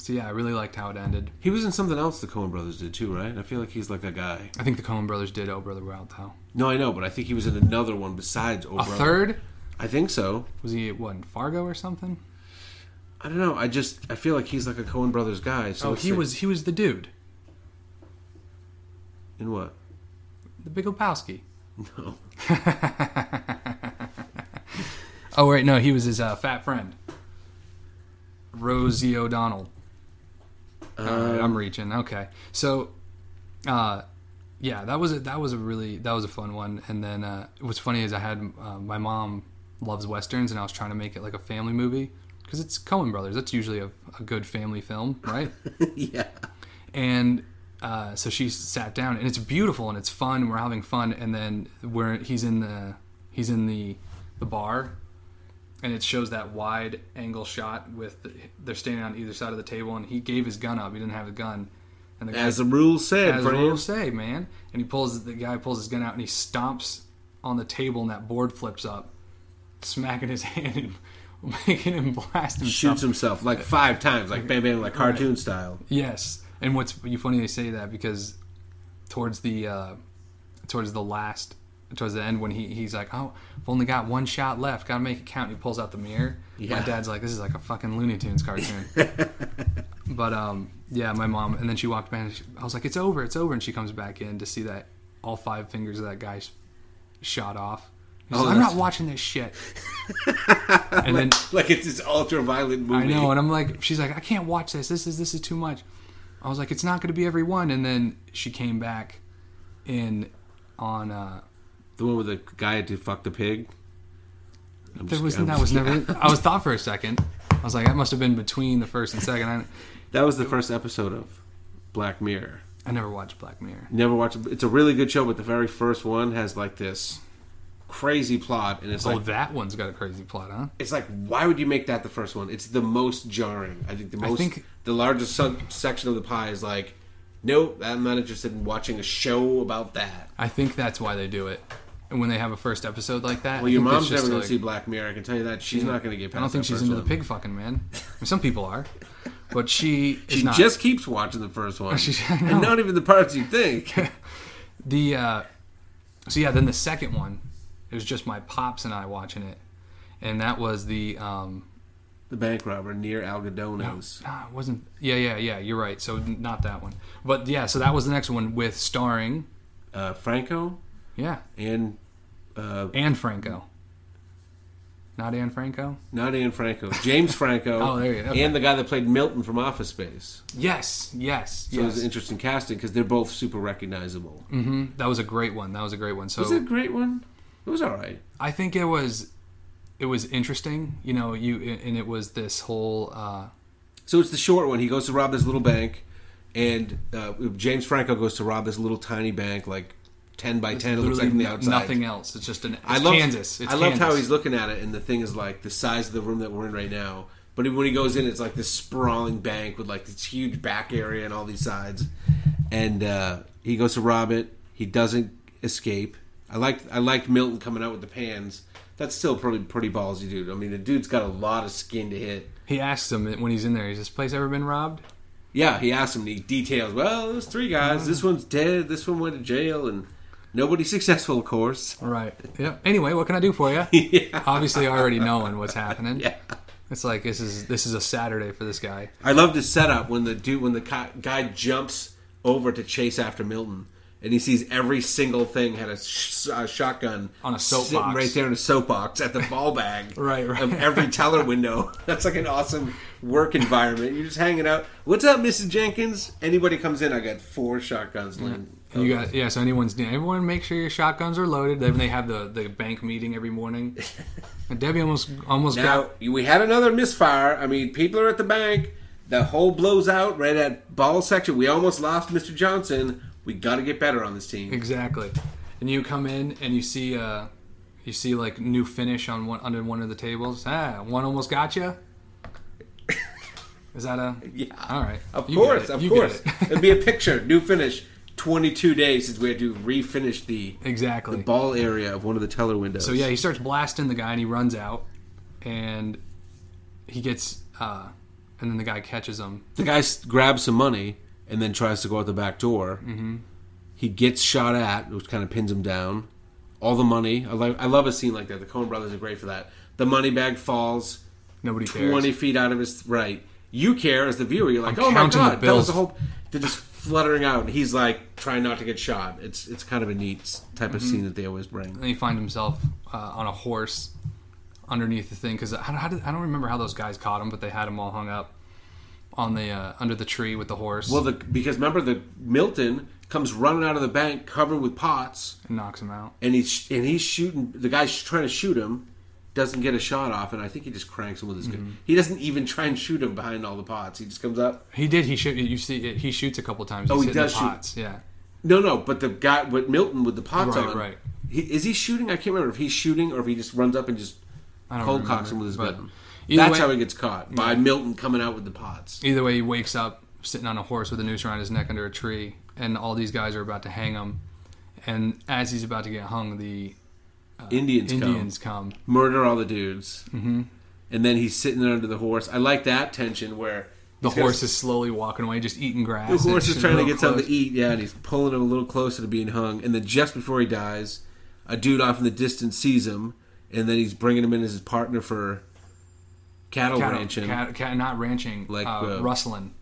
so yeah, I really liked how it ended. He was in something else the Coen brothers did too, right? I feel like he's like a guy. I think the Coen brothers did Oh Brother We're Out There. No, I know, but I think he was in another one besides Oh a Brother. A third? I think so. Was he what, in Fargo or something? I don't know. I just I feel like he's like a Coen brothers guy. So oh, he like... was he was the dude. In what? The Big Lebowski. No. Oh right, no, he was his uh, fat friend, Rosie O'Donnell. Um, All right, I'm reaching. Okay, so, uh, yeah, that was a, that was a really that was a fun one. And then uh, what's funny is I had uh, my mom loves westerns, and I was trying to make it like a family movie because it's Coen Brothers. That's usually a, a good family film, right? Yeah. And uh, so she sat down, and it's beautiful and it's fun. And we're having fun, and then we're he's in the he's in the the bar. And it shows that wide angle shot with the, they're standing on either side of the table, and he gave his gun up. He didn't have a gun. And the guy, as the rules say, as the rules say, man. And he pulls the guy pulls his gun out, and he stomps on the table, and that board flips up, smacking his hand and making him blast himself. Shoots himself like five times, like bam, bam, like cartoon right. style. Yes. And what's funny they say that because towards the uh, towards the last. Towards the end when he, he's like, oh, I've only got one shot left. Gotta make it count. And he pulls out the mirror. Yeah. My dad's like, this is like a fucking Looney Tunes cartoon. But, um, yeah, my mom. And then she walked back and she, I was like, it's over, it's over. And she comes back in to see that all five fingers of that guy sh- shot off. He's oh, like, I'm not watching this shit. And then like it's this ultra violent movie. I know, and I'm like, she's like, I can't watch this. This is this is too much. I was like, it's not going to be every one. And then she came back in on uh, the one with the guy to fuck the pig. I'm there was that was never. Yeah. I was thought for a second. I was like, that must have been between the first and second. I, that was the first episode of Black Mirror. I never watched Black Mirror. Never watched. It's a really good show, but the very first one has like this crazy plot, and it's oh, like, oh, that one's got a crazy plot, huh? It's like, why would you make that the first one? It's the most jarring. I think the most, I think, the largest subsection of the pie is like, nope, I'm not interested in watching a show about that. I think that's why they do it. And when they have a first episode like that, well, your mom's never going to see Black Mirror. I can tell you that she's yeah, not going to get past. I don't think she's into one. The pig fucking, man. I mean, some people are, but she she is not. Just keeps watching the first one, and not even the parts you think. the uh, so yeah, then the second one, it was just my pops and I watching it, and that was the um, the bank robber near Algodonos. No, no, it wasn't. Yeah, yeah, yeah. You're right. So not that one, but yeah. So that was the next one with starring uh, Franco. Yeah. And uh, Anne Franco. Not Anne Franco? Not Anne Franco. James Franco. Oh, there you go. Okay. And the guy that played Milton from Office Space. Yes, yes, so yes. So it was an interesting casting because they're both super recognizable. Mm-hmm. That was a great one. That was a great one. So, was it a great one? It was all right. I think it was It was interesting. You know, you and it was this whole... Uh... So it's the short one. He goes to rob this little bank, and uh, James Franco goes to rob this little tiny bank, like... ten by ten, it looks like from the outside. Nothing else. It's just an it's I loved, Kansas. It's I loved Kansas. How he's looking at it, and the thing is like the size of the room that we're in right now. But when he goes in, it's like this sprawling bank with like this huge back area and all these sides. And uh, he goes to rob it. He doesn't escape. I liked I liked Milton coming out with the pans. That's still pretty pretty ballsy, dude. I mean, the dude's got a lot of skin to hit. He asks him when he's in there, has this place ever been robbed? Yeah, he asks him. And he details. Well, there's three guys. This one's dead. This one went to jail, and nobody successful, of course. Right. Yep. Anyway, what can I do for you? Yeah. Obviously, already knowing what's happening. Yeah. It's like this is this is a Saturday for this guy. I love the setup when the dude when the co- guy jumps over to chase after Milton, and he sees every single thing had a, sh- a shotgun on a soapbox, sitting right there in a soapbox at the ball bag right, right. of every teller window. That's like an awesome work environment. You're just hanging out. What's up, Missus Jenkins? Anybody comes in, I got four shotguns landed. Mm-hmm. And you got yeah. So anyone's everyone make sure your shotguns are loaded. Then they have the, the bank meeting every morning. And Debbie almost almost now, got. We had another misfire. I mean, people are at the bank. The hole blows out right at ball section. We almost lost Mister Johnson. We got to get better on this team. Exactly. And you come in and you see uh, you see like new finish on one under one of the tables. Ah, one almost got you. Is that a yeah? All right. Of you course, of you course. It. It'd be a picture. New finish. twenty-two days since we had to refinish the exactly the ball area of one of the teller windows. So yeah, he starts blasting the guy and he runs out, and he gets uh, and then the guy catches him. The guy grabs some money and then tries to go out the back door. Mm-hmm. He gets shot at, which kind of pins him down. All the money. I love, I love a scene like that. The Coen brothers are great for that. The money bag falls. Nobody cares. twenty feet out of his right. You care as the viewer. You're like, I'm oh my god, that was the whole. They just. Fluttering out, and he's like trying not to get shot. It's it's kind of a neat type of mm-hmm. scene that they always bring. And he finds himself uh, on a horse underneath the thing because I, I don't remember how those guys caught him, but they had him all hung up on the uh, under the tree with the horse. Well, the, because remember the Milton comes running out of the bank covered with pots and knocks him out, and he's and he's shooting. The guy's trying to shoot him, doesn't get a shot off, and I think he just cranks him with his mm-hmm. gun. He doesn't even try and shoot him behind all the pots. He just comes up. He did. He shoot. You see, he shoots a couple times. He's oh, he does the pots. Shoot. Yeah. No, no. But the guy with Milton with the pots right, on. Right. He, is he shooting? I can't remember if he's shooting or if he just runs up and just cold cocks him with his gun. That's way, how he gets caught by yeah. Milton coming out with the pots. Either way, he wakes up sitting on a horse with a noose around his neck under a tree, and all these guys are about to hang him. And as he's about to get hung, the Uh, Indians, Indians come. come. Murder all the dudes. Mm-hmm. And then he's sitting there under the horse. I like that tension where... The horse is slowly walking away, just eating grass. The horse is trying to get something to eat, yeah, and he's pulling him a little closer to being hung. And then just before he dies, a dude off in the distance sees him, and then he's bringing him in as his partner for cattle, cattle ranching. Cat, cat, not ranching, like uh, uh, rustling.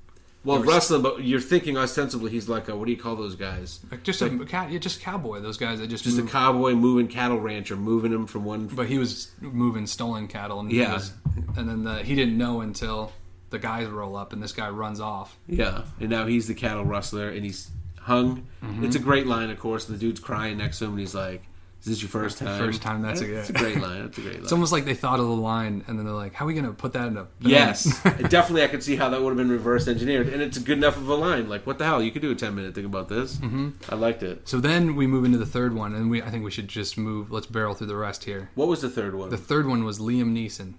Well, wrestling, but you're thinking ostensibly he's like a, what do you call those guys? Like just like, a you're just cowboy. Those guys that just just move. A cowboy moving cattle rancher, moving them from one. But he was moving stolen cattle, and yeah, he was, and then the, he didn't know until the guys roll up and this guy runs off. Yeah, and now he's the cattle rustler, and he's hung. Mm-hmm. It's a great line, of course. And the dude's crying next to him, and he's like, "Is this your first time?" First time. That's a, yeah. It's a great line. It's a great line. It's almost like they thought of the line, and then they're like, "How are we going to put that in a?" Yes, definitely. I could see how that would have been reverse engineered, and it's good enough of a line. Like, what the hell? You could do a ten-minute thing about this. Mm-hmm. I liked it. So then we move into the third one, and we I think we should just move. Let's barrel through the rest here. What was the third one? The third one was Liam Neeson.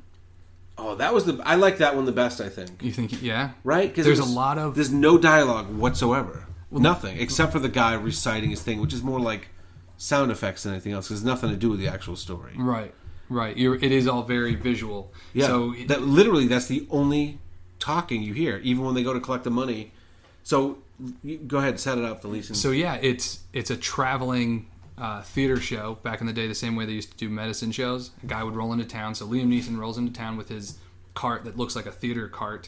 Oh, that was the. I like that one the best. I think. You think? Yeah. Right? Because there's a lot of there's no dialogue whatsoever. Well, nothing except for the guy reciting his thing, which is more like sound effects than anything else, because nothing to do with the actual story. Right, right. You're, it is all very visual. Yeah, so it, that, literally that's the only talking you hear, even when they go to collect the money. So go ahead, set it up, the leasing. So yeah, it's it's a traveling uh, theater show back in the day, the same way they used to do medicine shows. A guy would roll into town. So Liam Neeson rolls into town with his cart that looks like a theater cart,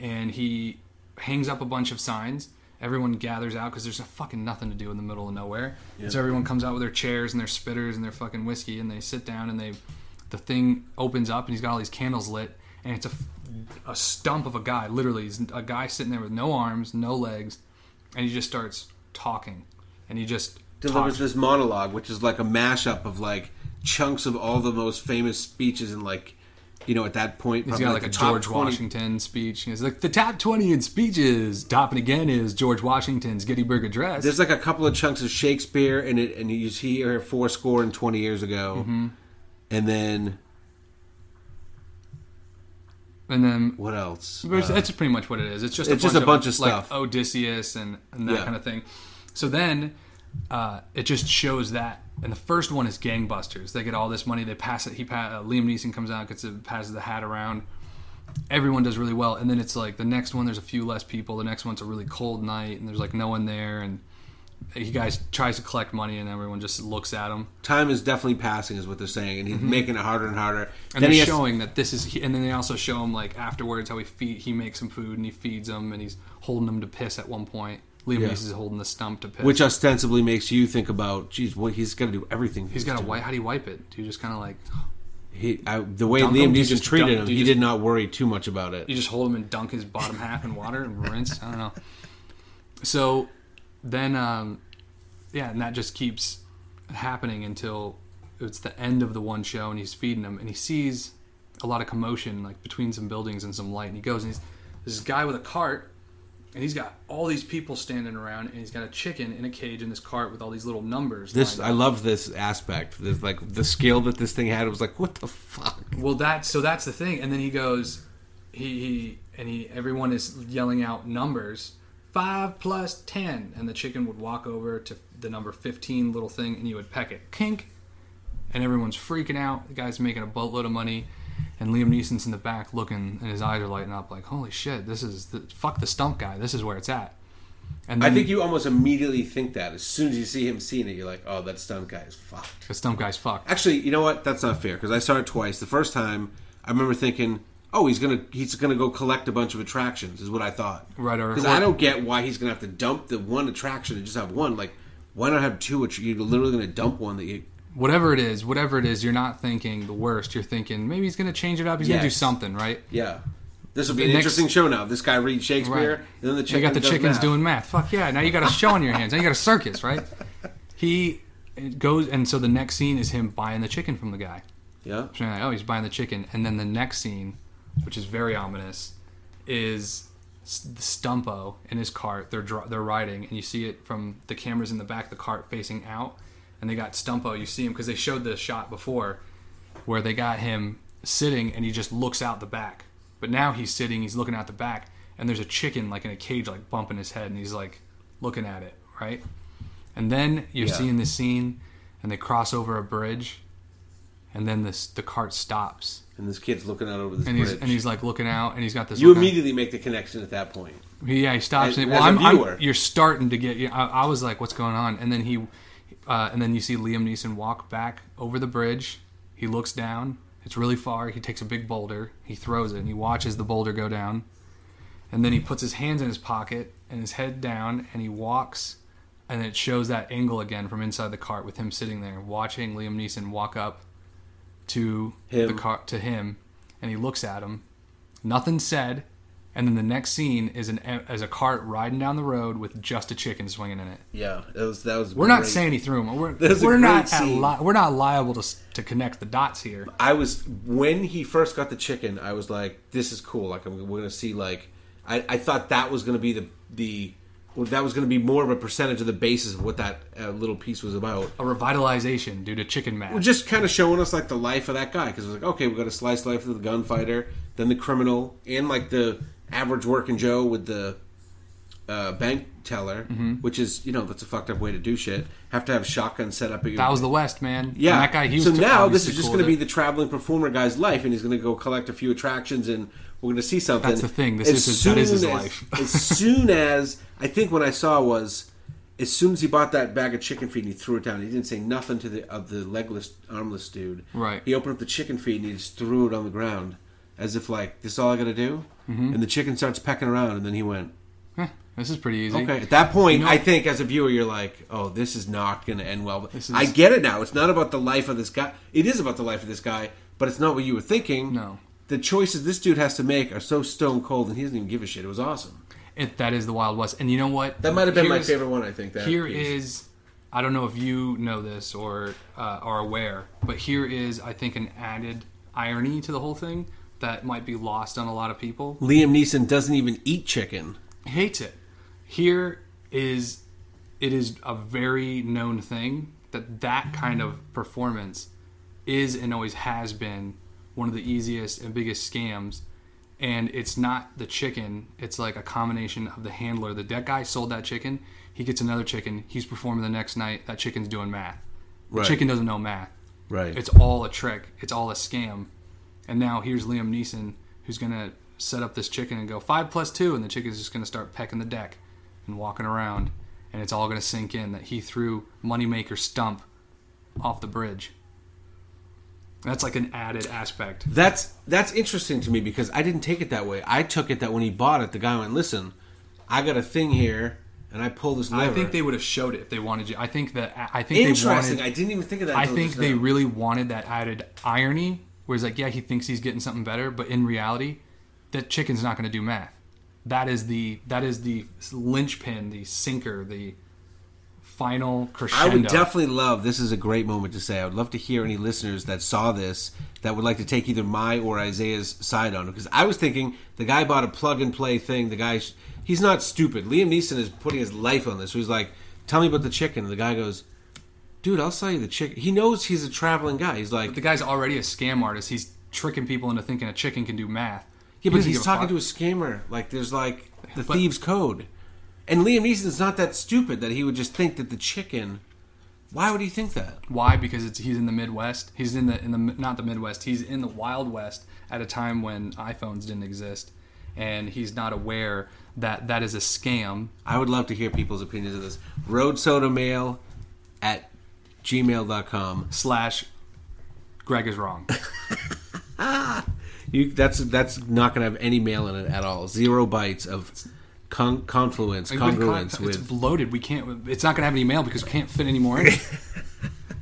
and he hangs up a bunch of signs. Everyone gathers out because there's a fucking nothing to do in the middle of nowhere. Yep. So everyone comes out with their chairs and their spitters and their fucking whiskey, and they sit down, and they, the thing opens up, and he's got all these candles lit, and it's a, a stump of a guy, literally. He's a guy sitting there with no arms, no legs, and he just starts talking. And he just delivers talks. This monologue, which is like a mashup of like chunks of all the most famous speeches in like... You know, at that point, he's got like, like a George twenty Washington speech. It's like the top twenty in speeches. Top and again is George Washington's Gettysburg Address. There's like a couple of chunks of Shakespeare, and it, and you see here four score and twenty years ago, mm-hmm. and then, and then what else? That's uh, pretty much what it is. It's just it's a just bunch a bunch of, of stuff like Odysseus and, and that yeah. kind of thing. So then. Uh, it just shows that, and the first one is gangbusters. They get all this money. They pass it. He pass, uh, Liam Neeson comes out, gets it, passes the hat around. Everyone does really well, and then it's like the next one. There's a few less people. The next one's a really cold night, and there's like no one there. And he guys tries to collect money, and everyone just looks at him. Time is definitely passing, is what they're saying, and he's mm-hmm. making it harder and harder. And then they're has- showing that this is. And then they also show him like afterwards how he feed, he makes some food and he feeds them, and he's holding them to piss at one point. Liam yeah. Neeson is holding the stump to piss. Which ostensibly makes you think about, geez, well, he's got to do everything. He's, he's got to wipe. How do you wipe it? Do you just kind of like... He, I, the way Liam him, Neeson treated dunk, him, he just, did not worry too much about it. You just hold him and dunk his bottom half in water and rinse? I don't know. So then, um, yeah, and that just keeps happening until it's the end of the one show, and he's feeding him, and he sees a lot of commotion like between some buildings and some light, and he goes, and he's there's this guy with a cart, and he's got all these people standing around, and he's got a chicken in a cage in this cart with all these little numbers. This I love this aspect. There's like the scale that this thing had. It was like, what the fuck? Well, that's so that's the thing. And then he goes, he, he and he. Everyone is yelling out numbers, five plus ten, and the chicken would walk over to the number fifteen little thing, and you would peck it, kink, and everyone's freaking out. The guy's making a boatload of money. And Liam Neeson's in the back looking, and his eyes are lighting up like, holy shit, this is the, fuck the stump guy. This is where it's at. And then I think you almost immediately think that. As soon as you see him seeing it, you're like, oh, that stump guy is fucked. The stump guy's fucked. Actually, you know what? That's not fair, because I saw it twice. The first time, I remember thinking, oh, he's going to he's gonna go collect a bunch of attractions, is what I thought. Right. Because I don't get why he's going to have to dump the one attraction and just have one. Like, why not have two? You're literally going to dump one that you... Whatever it is, whatever it is, you're not thinking the worst. You're thinking, maybe he's going to change it up. He's yes. going to do something, right? Yeah. This will be the an next, interesting show now. This guy reads Shakespeare, right. and then the chicken You got the does chickens math. doing math. Fuck yeah. Now you got a show on your hands. Now you got a circus, right? He goes, and so the next scene is him buying the chicken from the guy. Yeah. So like, oh, he's buying the chicken. And then the next scene, which is very ominous, is Stumpo in his cart. They're, they're riding, and you see it from the cameras in the back of the cart facing out. And they got Stumpo, you see him, because they showed the shot before where they got him sitting and he just looks out the back. But now he's sitting, he's looking out the back, and there's a chicken like in a cage like bumping his head, and he's like looking at it, right? And then you're yeah. seeing this scene, and they cross over a bridge, and then this the cart stops. And this kid's looking out over this and bridge. He's, and he's like looking out, and he's got this... You immediately out. make the connection at that point. Yeah, he stops. As, and, well, as a I'm, viewer. I'm, you're starting to get... I, I was like, what's going on? And then he... Uh, and then you see Liam Neeson walk back over the bridge. He looks down. It's really far. He takes a big boulder. He throws it, and he watches the boulder go down. and then he puts his hands in his pocket and his head down, and he walks, and it shows that angle again from inside the cart with him sitting there watching Liam Neeson walk up to him. the car to him, and he looks at him. Nothing said, and then the next scene is an as a cart riding down the road with just a chicken swinging in it. Yeah, it was that was. We're great. Not saying he threw him. We're, we're not at li- we're not liable to to connect the dots here. I was when he first got the chicken, I was like, "This is cool." Like I'm, we're gonna see like I, I thought that was gonna be the the. That was going to be more of a percentage of the basis of what that uh, little piece was about. A revitalization due to chicken mash. Well, just kind of showing us like the life of that guy, because it was like, okay, we've got a slice life of the gunfighter, then the criminal, and like the average working Joe with the uh, bank teller, mm-hmm. which is, you know, that's a fucked up way to do shit. Have to have shotguns set up. At your... That was the West, man. Yeah. And that guy, he was so now this is just cool going to be the traveling performer guy's life, and he's going to go collect a few attractions and... We're going to see something. That's the thing. This is his, that is his as, life. As soon as, I think what I saw was, as soon as he bought that bag of chicken feed and he threw it down, he didn't say nothing to the of the legless, armless dude. Right. He opened up the chicken feed and he just threw it on the ground as if like, this is all I got to do? Mm-hmm. And the chicken starts pecking around, and then he went, huh, this is pretty easy. Okay. At that point, you know, I think as a viewer, you're like, oh, this is not going to end well. Is... I get it now. It's not about the life of this guy. It is about the life of this guy, but it's not what you were thinking. No. The choices this dude has to make are so stone cold, and he doesn't even give a shit. It was awesome. It, that is the Wild West. And you know what? That might have been Here's, my favorite one, I think. That here piece. is, I don't know if you know this or uh, are aware, but here is, I think, an added irony to the whole thing that might be lost on a lot of people. Liam Neeson doesn't even eat chicken. Hates it. Here is, it is a very known thing that that kind of performance is and always has been one of the easiest and biggest scams, and it's not the chicken. It's like a combination of the handler. The that guy sold that chicken. He gets another chicken. He's performing the next night. That chicken's doing math. The right. chicken doesn't know math. Right. It's all a trick. It's all a scam. And now here's Liam Neeson, who's gonna set up this chicken and go five plus two, and the chicken's just gonna start pecking the deck and walking around, and it's all gonna sink in that he threw Moneymaker Stump off the bridge. That's like an added aspect. That's that's interesting to me because I didn't take it that way. I took it that when he bought it, the guy went, listen, I got a thing here, and I pull this lever. I think they would have showed it if they wanted you. I think that I think interesting. they Interesting. I didn't even think of that. I think they now. really wanted that added irony where it's like, yeah, he thinks he's getting something better, but in reality, that chicken's not going to do math. That is the that is the linchpin, the sinker, the... final crescendo. I would definitely love, this is a great moment to say, I would love to hear any listeners that saw this that would like to take either my or Isaiah's side on it. Because I was thinking the guy bought a plug-and-play thing. The guy, he's not stupid. Liam Neeson is putting his life on this. So he's like, tell me about the chicken. And the guy goes, dude, I'll sell you the chicken. He knows he's a traveling guy. He's like... But the guy's already a scam artist. He's tricking people into thinking a chicken can do math. Yeah, but he he's talking a to a scammer. Like, there's like the but, thieves' code. And Liam Neeson's not that stupid that he would just think that the chicken. Why would he think that? Why? Because it's, he's in the Midwest. He's in the in the not the Midwest. He's in the Wild West at a time when iPhones didn't exist, and he's not aware that that is a scam. I would love to hear people's opinions of this. Road Soda Mail at gmail.com slash Greg is wrong. you that's that's not going to have any mail in it at all. Zero bytes of. Con- confluence, congruence it's with... It's bloated. We can't... It's not going to have any mail because we can't fit any more in it.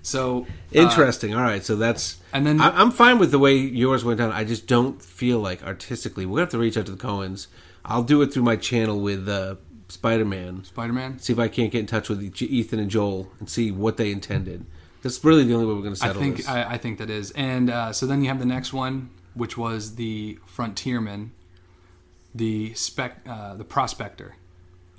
So... Interesting. Uh, All right. So that's... And then... I, I'm fine with the way yours went down. I just don't feel like artistically... We're going to have to reach out to the Coens. I'll do it through my channel with uh, Spider-Man. Spider-Man? See if I can't get in touch with Ethan and Joel and see what they intended. That's really the only way we're going to settle I think, this. I, I think that is. And uh, so then you have the next one, which was the Frontierman... The spec, uh, the prospector.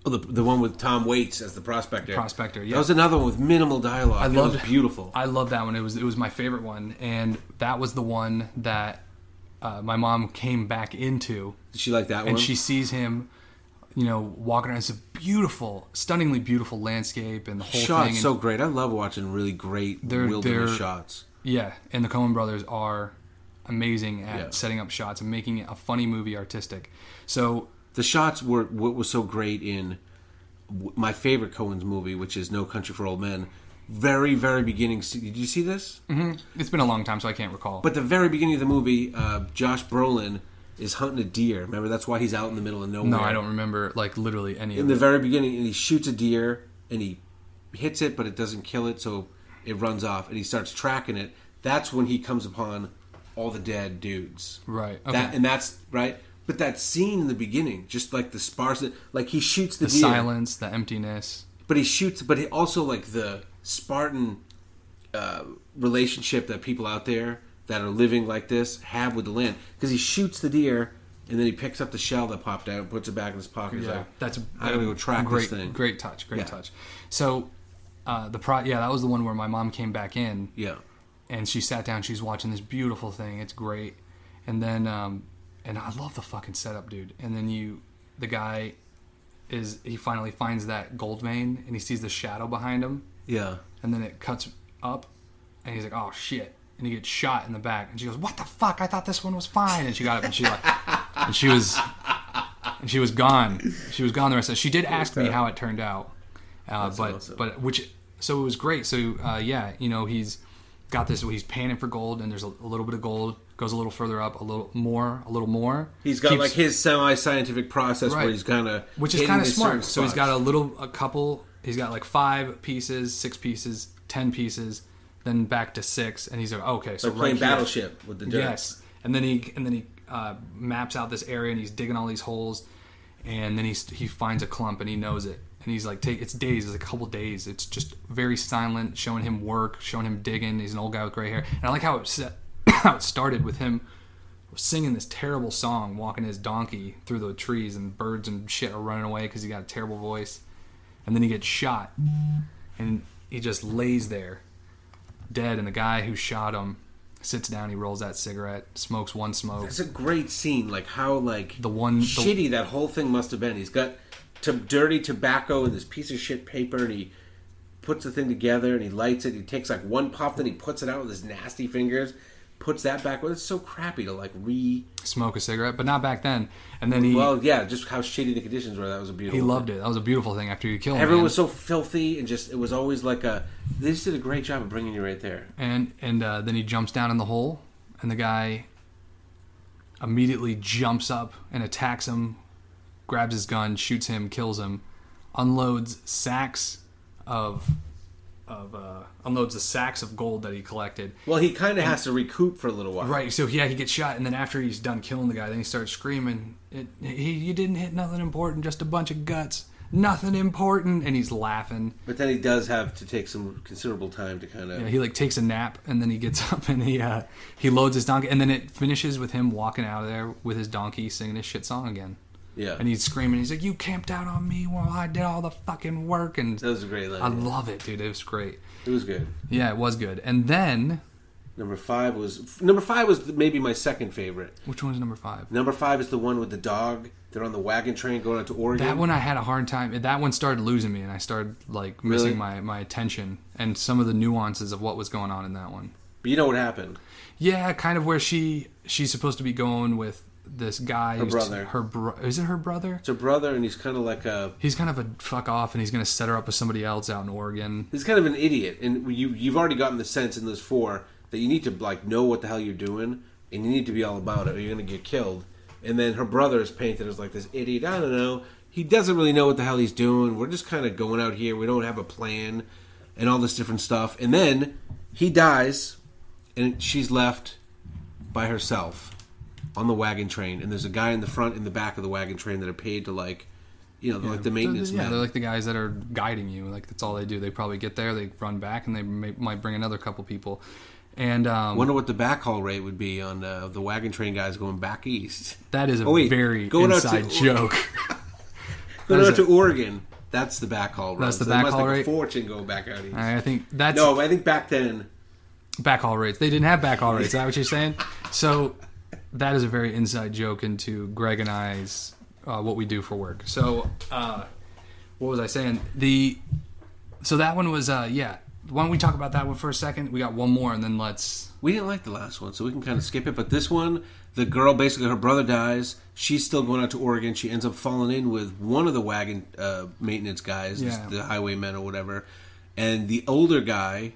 Oh, the the one with Tom Waits as the prospector. The prospector, yeah. That was another one with minimal dialogue. I loved, it was beautiful. I loved that one. It was it was my favorite one, and that was the one that uh, my mom came back into. Did she like that and one? And she sees him, you know, walking around. It's a beautiful, stunningly beautiful landscape, and the whole shots thing. Shots so great. I love watching really great they're, wilderness they're, shots. Yeah, and the Coen brothers are amazing at yeah. setting up shots and making it a funny movie, artistic. So the shots were what was so great in my favorite Coen's movie, which is No Country for Old Men. Very, very beginning. Did you see this? Mm-hmm. It's been a long time, so I can't recall. But the very beginning of the movie, uh, Josh Brolin is hunting a deer. Remember, that's why he's out in the middle of nowhere. No, I don't remember, like, literally any of it. In the very beginning, and he shoots a deer, and he hits it, but it doesn't kill it, so it runs off, and he starts tracking it. That's when he comes upon all the dead dudes. Right. Okay. That, and that's, right? But that scene in the beginning, just like the sparse, like he shoots the, the deer. The silence, the emptiness. But he shoots, but he also, like, the Spartan uh, relationship that people out there that are living like this have with the land, because he shoots the deer and then he picks up the shell that popped out and puts it back in his pocket. He's yeah, like, that's I gotta go track great, this thing. Great touch, great yeah. touch. So uh, the pro, yeah, that was the one where my mom came back in. Yeah, and she sat down. She's watching this beautiful thing. It's great. And then um, and I love the fucking setup, dude. And then you, the guy is he finally finds that gold mane and he sees the shadow behind him. Yeah, and then it cuts up and he's like, oh shit. And he gets shot in the back, and she goes, "What the fuck? I thought this one was fine." And she got up, and she like, and she was, and she was gone. She was gone the rest of it. She did ask me how it turned out, uh, but awesome. but which so it was great. So uh, yeah, you know, he's got this. He's panning for gold, and there's a, a little bit of gold. Goes a little further up, a little more, a little more. He's got Keeps, like his semi-scientific process right. where he's kind of which is kind of smart. So he's got a little, a couple. He's got like five pieces, six pieces, ten pieces. Then back to six, and he's like, oh, "Okay, so like playing right Battleship here. With the dirt." Yes, and then he and then he uh, maps out this area, and he's digging all these holes, and then he he finds a clump, and he knows it, and he's like, "Take it's days, it's a couple days, it's just very silent, showing him work, showing him digging." He's an old guy with gray hair, and I like how it set, how it started with him singing this terrible song, walking his donkey through the trees, and birds and shit are running away because he got a terrible voice, and then he gets shot, and he just lays there. Dead, and the guy who shot him sits down. He rolls that cigarette, smokes one smoke. That's a great scene. Like how like the one shitty the, that whole thing must have been. He's got t- dirty tobacco and this piece of shit paper, and he puts the thing together and he lights it. He takes like one puff, then he puts it out with his nasty fingers, puts that back. Well, it's so crappy to like re smoke a cigarette, but not back then. And then he well, yeah, just how shitty the conditions were. That was a beautiful. He thing. Loved it. That was a beautiful thing. After you killed him, everyone man. Was so filthy and just it was always like a. They just did a great job of bringing you right there. And and uh, then he jumps down in the hole, and the guy immediately jumps up and attacks him, grabs his gun, shoots him, kills him, unloads sacks of of uh, unloads the sacks of gold that he collected. Well, he kind of has to recoup for a little while, right? So yeah, he gets shot, and then after he's done killing the guy, then he starts screaming, it, "He you didn't hit nothing important, just a bunch of guts." Nothing important, and he's laughing. But then he does have to take some considerable time to kind of. Yeah, he like takes a nap, and then he gets up and he uh, he loads his donkey, and then it finishes with him walking out of there with his donkey singing his shit song again. Yeah, and he's screaming. He's like, "You camped out on me while I did all the fucking work," and that was a great line. I yeah. love it, dude. It was great. It was good. Yeah, it was good. And then number five was number five was maybe my second favorite. Which one's number five? Number five is the one with the dog. They're on the wagon train going out to Oregon. That one I had a hard time. That one started losing me, and I started like missing really? my, my attention and some of the nuances of what was going on in that one. But you know what happened? Yeah, kind of where she she's supposed to be going with this guy. Her brother. Her bro- is it her brother? It's her brother, and he's kind of like a... He's kind of a fuck off, and he's going to set her up with somebody else out in Oregon. He's kind of an idiot, and you you've already gotten the sense in those four that you need to like know what the hell you're doing, and you need to be all about it, or you're going to get killed. And then her brother is painted as like this idiot. I don't know. He doesn't really know what the hell he's doing. We're just kind of going out here. We don't have a plan and all this different stuff. And then he dies and she's left by herself on the wagon train. And there's a guy in the front and the back of the wagon train that are paid to like, you know, yeah, like the maintenance men. Yeah, they're like the guys that are guiding you. Like that's all they do. They probably get there, they run back, and they may, might bring another couple people. And um, wonder what the backhaul rate would be on uh, the wagon train guys going back east. That is a oh, wait, very going inside out to joke. Going out to Oregon, that's the backhaul rate. That's the so backhaul rate. A fortune going back out east. I think that's no. I think back then, backhaul rates. They didn't have backhaul rates. Is that what you're saying? So that is a very inside joke into Greg and I's uh, what we do for work. So uh, what was I saying? The so that one was uh, yeah. Why don't we talk about that one for a second? We got one more, and then let's... We didn't like the last one, so we can kind of skip it. But this one, the girl, basically, her brother dies. She's still going out to Oregon. She ends up falling in with one of the wagon uh, maintenance guys, yeah. the highwaymen or whatever. And the older guy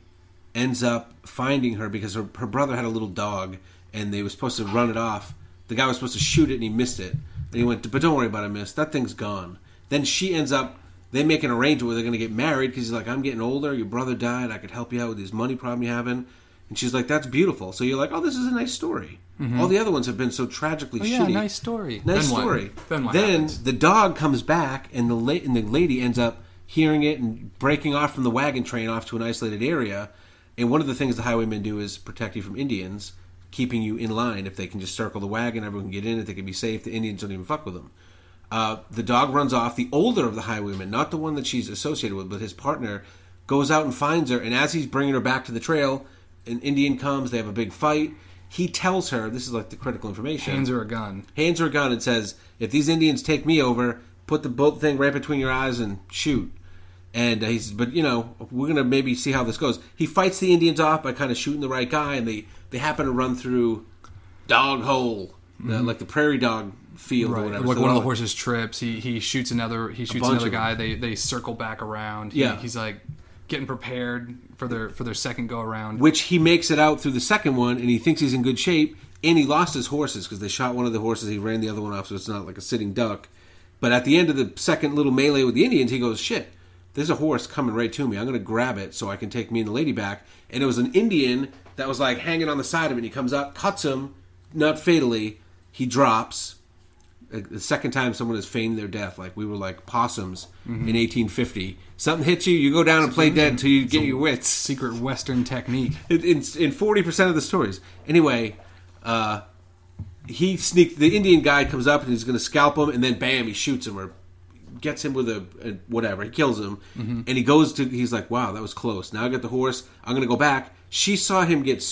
ends up finding her because her, her brother had a little dog, and they were supposed to run it off. the guy was supposed to shoot it and he missed it. And he went, but don't worry about it, miss. That thing's gone. Then she ends up, they make an arrangement where they're going to get married because he's like, I'm getting older. Your brother died. I could help you out with this money problem you're having. And she's like, that's beautiful. So you're like, oh, this is a nice story. Mm-hmm. All the other ones have been so tragically oh, yeah, shitty. Yeah, nice story. Nice then story. What? Then, what then the dog comes back and the, la- and the lady ends up hearing it and breaking off from the wagon train off to an isolated area. And one of the things the highwaymen do is protect you from Indians, keeping you in line. If they can just circle the wagon, everyone can get in. If they can be safe, the Indians don't even fuck with them. Uh, the dog runs off. The older of the highwaymen, not the one that she's associated with, but his partner, goes out and finds her. And as he's bringing her back to the trail, an Indian comes. They have a big fight. He tells her, this is like the critical information. Hands her a gun. Hands her a gun and says, if these Indians take me over, put the boat thing right between your eyes and shoot. And he says, but, you know, we're going to maybe see how this goes. He fights the Indians off by kind of shooting the right guy, and they, they happen to run through Dog Hole, mm-hmm. the, like the prairie dog field right. or whatever. Like so one of the horses trips. He he shoots another He shoots another guy. They they circle back around. He, yeah. He's like getting prepared for their for their second go around. Which he makes it out through the second one, and he thinks he's in good shape, and he lost his horses because they shot one of the horses. He ran the other one off, so it's not like a sitting duck. But at the end of the second little melee with the Indians, he goes, shit. There's a horse coming right to me. I'm going to grab it so I can take me and the lady back. And it was an Indian that was like hanging on the side of it. And he comes up, cuts him, not fatally. He drops. The second time someone has feigned their death. Like we were like possums mm-hmm. in eighteen fifty. Something hits you, you go down and play dead until you get your wits. Secret Western technique. In, in, in forty percent of the stories. Anyway, uh, he sneaked. The Indian guy comes up and he's going to scalp him. And then bam, he shoots him or gets him with a, a whatever. He kills him. Mm-hmm. And he goes to... He's like, wow, that was close. Now I got the horse. I'm going to go back. She saw him get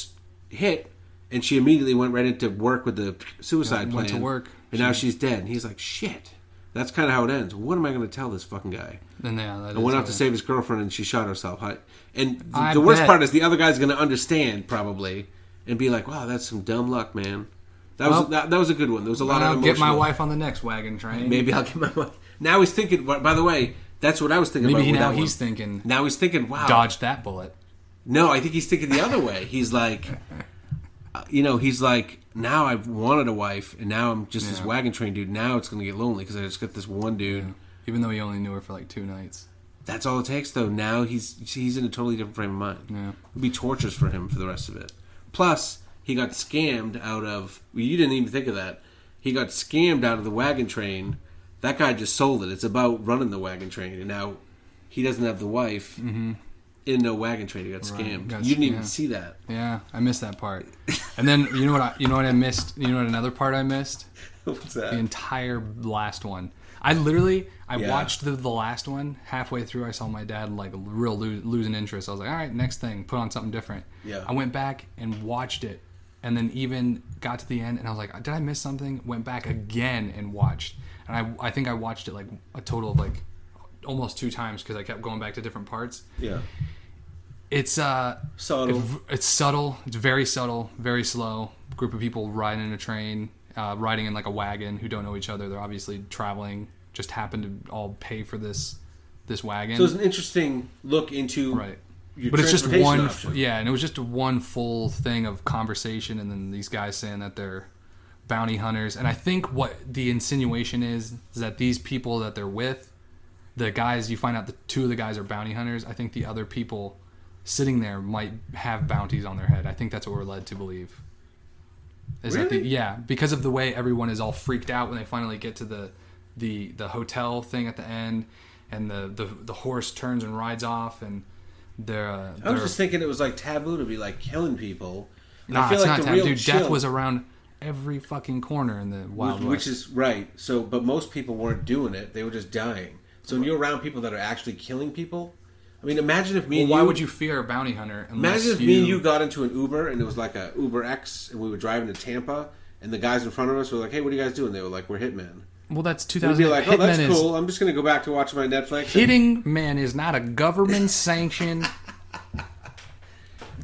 hit, and she immediately went right into work with the suicide yeah, went plan. Went to work. And she, now she's dead. And he's like, shit. That's kind of how it ends. What am I going to tell this fucking guy? And yeah, I went out to save his girlfriend, and she shot herself. And th- the bet. worst part is the other guy's going to understand, probably, and be like, wow, that's some dumb luck, man. That well, was that, that was a good one. There was a lot I'll of emotional... I'll get my wife on the next wagon train. Maybe I'll get my wife... Now he's thinking, by the way, that's what I was thinking Maybe about. Maybe now he's one. thinking, now he's thinking, wow. Dodged that bullet. No, I think he's thinking the other way. He's like, you know, he's like, now I've wanted a wife, and now I'm just yeah. this wagon train dude. Now it's going to get lonely because I just got this one dude. Yeah. Even though he only knew her for like two nights. That's all it takes, though. Now he's he's in a totally different frame of mind. Yeah. It'll be tortures for him for the rest of it. Plus, he got scammed out of, well, you didn't even think of that. He got scammed out of the wagon train. That guy just sold it. It's about running the wagon train. And now he doesn't have the wife mm-hmm. in no wagon train. He got right. scammed. Got, you didn't yeah. even see that. Yeah, I missed that part. And then you know what I, you know what I missed? You know what another part I missed? What's that? The entire last one. I literally, I yeah. watched the, the last one. Halfway through, I saw my dad like real lo- losing interest. I was like, all right, next thing. Put on something different. Yeah. I went back and watched it. And then even got to the end. And I was like, did I miss something? Went back again and watched. And I, I think I watched it like a total of like almost two times because I kept going back to different parts. Yeah, it's uh subtle. It, it's subtle. It's very subtle, very slow. Group of people riding in a train, uh, riding in like a wagon who don't know each other. They're obviously traveling. Just happen to all pay for this this wagon. So it's an interesting look into right. Your but it's just one, option. yeah, and it was just one full thing of conversation, and then these guys saying that they're bounty hunters, and I think what the insinuation is is that these people that they're with, the guys, you find out the two of the guys are bounty hunters. I think the other people sitting there might have bounties on their head. I think that's what we're led to believe. Is really? that the, yeah, because of the way everyone is all freaked out when they finally get to the the, the hotel thing at the end, and the, the the horse turns and rides off, and they're. Uh, I was they're, just thinking it was like taboo to be like killing people. And nah, I feel it's like not the taboo. Real Dude, chill... death was around. Every fucking corner in the Wild West. Which is right. So, but most people weren't doing it; they were just dying. So, when you're around people that are actually killing people, I mean, imagine if me. Well, and why you, would you fear a bounty hunter? Imagine if you... me and you got into an Uber and it was like a Uber X, and we were driving to Tampa, and the guys in front of us were like, "Hey, what are you guys doing?" They were like, "We're hitmen." Well, that's two thousand. We'd be like, "Oh, that's hitman cool. Is... I'm just going to go back to watch my Netflix." Hitting and... man is not a government sanctioned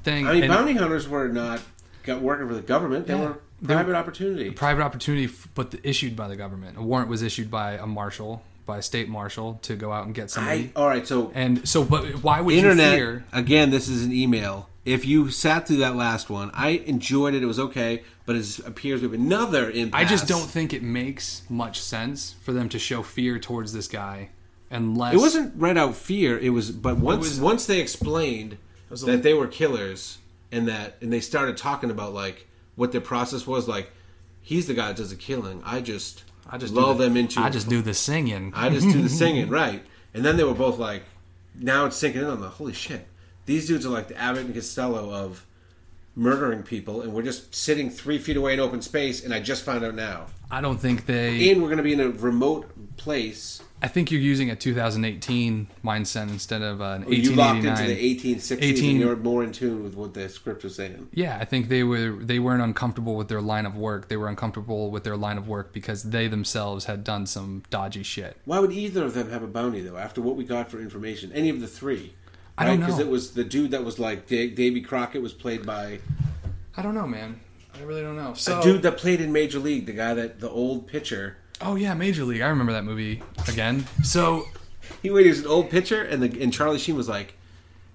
thing. I mean, and... bounty hunters were not got working for the government; they yeah. were. Private opportunity. Private opportunity, but the, issued by the government. A warrant was issued by a marshal by a state marshal to go out and get somebody. I, all right, so and so, but why would internet, you fear? Again, this is an email. If you sat through that last one, I enjoyed it. It was okay, but it appears we have another impasse. I just don't think it makes much sense for them to show fear towards this guy, unless it wasn't right out fear. It was, but once was, once they explained that little... they were killers and that and they started talking about like what their process was, like he's the guy that does the killing. I just I just lull the, them into. I just do the singing. I just do the singing, right? And then they were both like, now it's sinking in on the holy shit. These dudes are like the Abbott and Costello of murdering people, and we're just sitting three feet away in open space, and I just found out now. I don't think they... And we're going to be in a remote place. I think you're using a two thousand eighteen mindset instead of an eighteen eighty-nine. You locked into the eighteen sixties, eighteen... and you're more in tune with what the script was saying. Yeah, I think they, were, they weren't uncomfortable with their line of work. They were uncomfortable with their line of work because they themselves had done some dodgy shit. Why would either of them have a bounty, though, after what we got for information? Any of the three... Right? I don't know. Because it was the dude that was like Davy Crockett was played by... I don't know, man. I really don't know. So, a dude that played in Major League, the guy that... The old pitcher. Oh, yeah, Major League. I remember that movie again. So... he, wait, he was an old pitcher, and, the, and Charlie Sheen was like,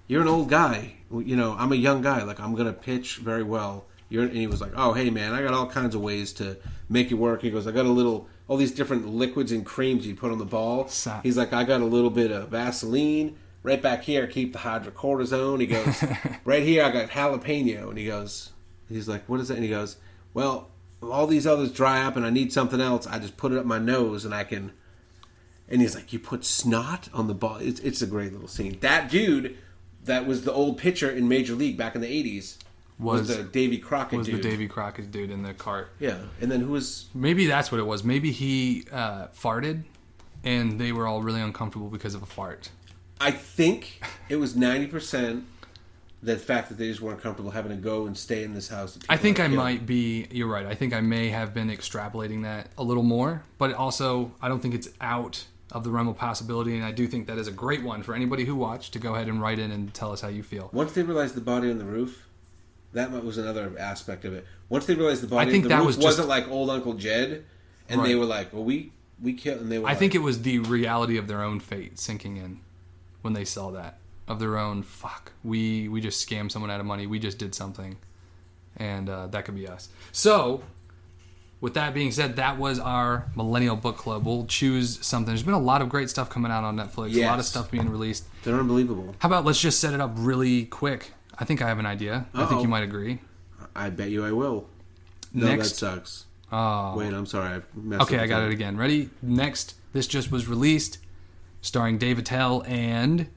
you're an old guy. You know, I'm a young guy. Like, I'm going to pitch very well. You're, and he was like, oh, hey, man, I got all kinds of ways to make it work. He goes, I got a little... all these different liquids and creams you put on the ball. Stop. He's like, I got a little bit of Vaseline... right back here, keep the hydrocortisone. He goes, right here, I got jalapeno. And he goes, he's like, what is that? And he goes, well, all these others dry up and I need something else. I just put it up my nose and I can. And he's like, you put snot on the ball. It's, it's a great little scene. That dude that was the old pitcher in Major League back in the eighties was, was the Davy Crockett was dude. Was the Davy Crockett dude in the cart. Yeah. And then who was. Maybe that's what it was. Maybe he uh, farted and they were all really uncomfortable because of a fart. I think it was ninety percent the fact that they just weren't comfortable having to go and stay in this house. I think I might be, you're right, I think I may have been extrapolating that a little more, but also I don't think it's out of the realm of possibility, and I do think that is a great one for anybody who watched to go ahead and write in and tell us how you feel. Once they realized the body on the roof, that was another aspect of it. Once they realized the body on the roof wasn't like old Uncle Jed, and they were like, well, we, we killed, and they were I think it was the reality of their own fate sinking in. When they saw that of their own, fuck, we we just scammed someone out of money. We just did something, and uh, that could be us. So, with that being said, that was our Millennial Book Club. We'll choose something. There's been a lot of great stuff coming out on Netflix. Yes. A lot of stuff being released. They're unbelievable. How about let's just set it up really quick? I think I have an idea. Uh-oh. I think you might agree. I bet you I will. No, next, that sucks. Oh. Wait, I'm sorry. I messed okay, up I got time. It again. Ready? Next, this just was released. Starring Dave Attell and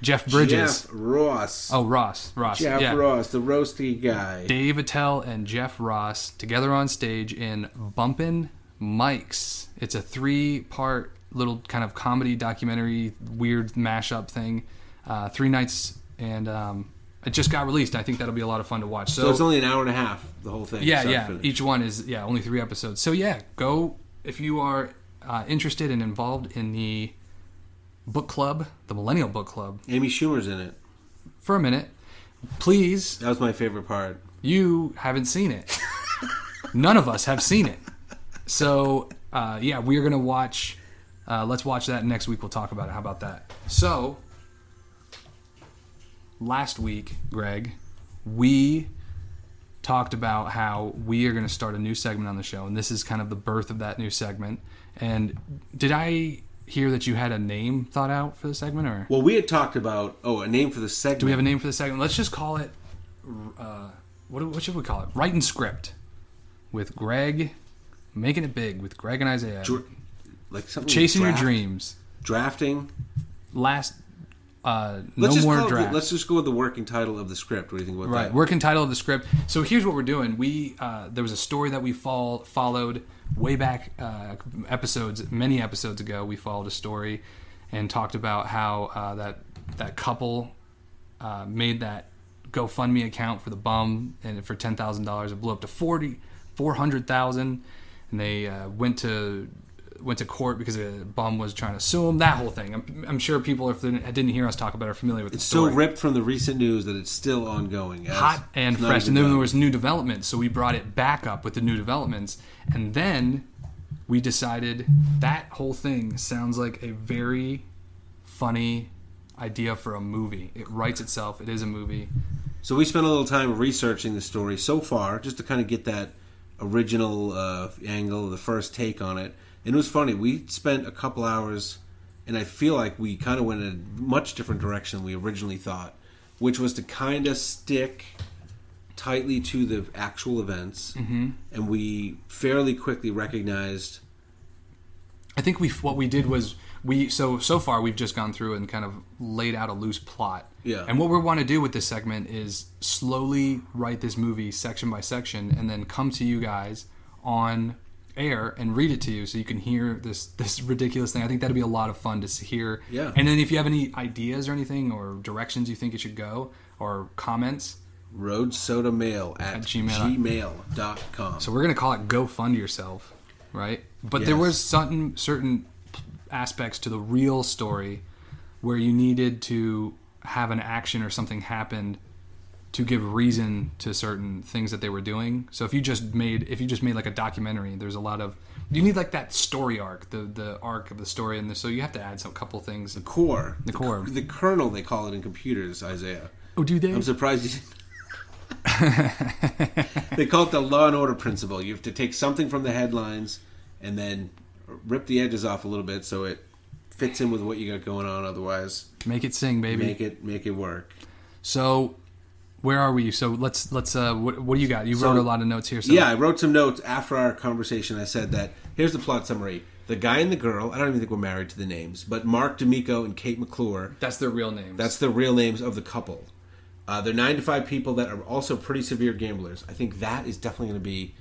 Jeff Bridges. Jeff Ross. Oh, Ross. Ross. Jeff yeah. Ross, the roasty guy. Dave Attell and Jeff Ross together on stage in Bumpin' Mikes. It's a three-part little kind of comedy documentary, weird mashup thing. Uh, three nights, and um, it just got released. I think that'll be a lot of fun to watch. So, so it's only an hour and a half, the whole thing. Yeah, yeah. Each one is yeah only three episodes. So yeah, go if you are... Uh, interested and involved in the book club, the Millennial Book Club. Amy Schumer's in it. For a minute. Please. That was my favorite part. You haven't seen it. None of us have seen it. So, uh, yeah, we are going to watch. Uh, let's watch that next week. We'll talk about it. How about that? So, last week, Greg, we... talked about how we are going to start a new segment on the show, and this is kind of the birth of that new segment. And did I hear that you had a name thought out for the segment? Or well, we had talked about, oh, a name for the segment. Do we have a name for the segment? Let's just call it, uh, what, what should we call it? Writing Script with Greg, Making It Big with Greg and Isaiah. Dr- like something Chasing like draft, Your Dreams. Drafting. Last... Uh, no more draft. It, let's just go with the working title of the script. What do you think about right. that? Right, working title of the script. So here's what we're doing. We uh, there was a story that we fall, followed way back uh, episodes, many episodes ago. We followed a story and talked about how uh, that that couple uh, made that GoFundMe account for the bum and for ten thousand dollars. It blew up to forty four hundred thousand, and they uh, went to. went to court because a bum was trying to sue him. That whole thing. I'm, I'm sure people, if they didn't hear us talk about it, are familiar with the it's story. It's so ripped from the recent news that it's still ongoing. Hot and fresh. And then there was new developments, so we brought it back up with the new developments. And then we decided that whole thing sounds like a very funny idea for a movie. It writes itself. It is a movie. So we spent a little time researching the story so far, just to kind of get that original uh, angle, the first take on it. And it was funny. We spent a couple hours, and I feel like we kind of went in a much different direction than we originally thought, which was to kind of stick tightly to the actual events. Mm-hmm. And we fairly quickly recognized... I think we what we did was... We so so far we've just gone through and kind of laid out a loose plot. Yeah. And what we want to do with this segment is slowly write this movie section by section and then come to you guys on air and read it to you so you can hear this this ridiculous thing. I think that'd be a lot of fun to hear. Yeah. And then if you have any ideas or anything or directions you think it should go or comments, roadsodamail at, at gmail. gmail dot com. So we're gonna call it Go Fund Yourself, right? But yes. There was certain certain aspects to the real story where you needed to have an action or something happened to give reason to certain things that they were doing. So if you just made if you just made like a documentary, there's a lot of you need like that story arc, the the arc of the story, and so you have to add some couple things. The core, the, the core, the kernel they call it in computers. Isaiah. Oh, do they? I'm surprised you didn't. They call it the Law and Order principle. You have to take something from the headlines and then rip the edges off a little bit so it fits in with what you got going on. Otherwise, make it sing, baby. Make it, make it work. So, where are we? So let's let's. Uh, what, what do you got? You so, wrote a lot of notes here. So yeah, I wrote some notes after our conversation. I said that here's the plot summary: the guy and the girl. I don't even think we're married to the names, but Mark D'Amico and Kate McClure. That's their real names. That's the real names of the couple. Uh, they're nine to five people that are also pretty severe gamblers. I think that is definitely going to be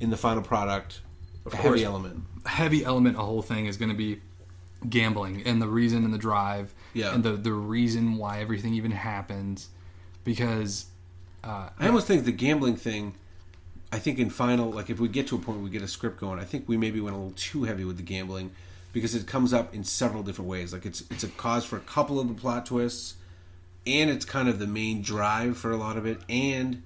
in the final product. Of course, heavy element. Heavy element, a whole thing is going to be gambling and the reason and the drive, yeah, and the, the reason why everything even happens. Because uh, I almost think the gambling thing, I think in final, like if we get to a point where we get a script going, I think we maybe went a little too heavy with the gambling because it comes up in several different ways. Like it's it's a cause for a couple of the plot twists, and it's kind of the main drive for a lot of it. And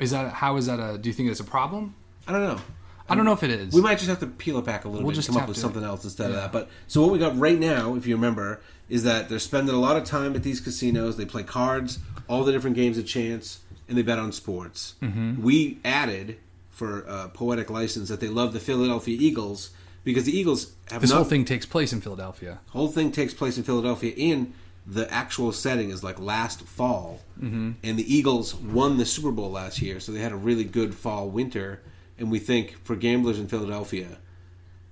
is that how is that a? Do you think it's a problem? I don't know. I don't know if it is. We might just have to peel it back a little we'll bit and come up with to, something else instead yeah. of that. But so what we got right now, if you remember, is that they're spending a lot of time at these casinos. They play cards, all the different games of chance, and they bet on sports. Mm-hmm. We added, for uh, poetic license, that they love the Philadelphia Eagles because the Eagles have This not, whole thing takes place in Philadelphia. whole thing takes place in Philadelphia, and the actual setting is like last fall. Mm-hmm. And the Eagles won the Super Bowl last year, so they had a really good fall-winter. And we think for gamblers in Philadelphia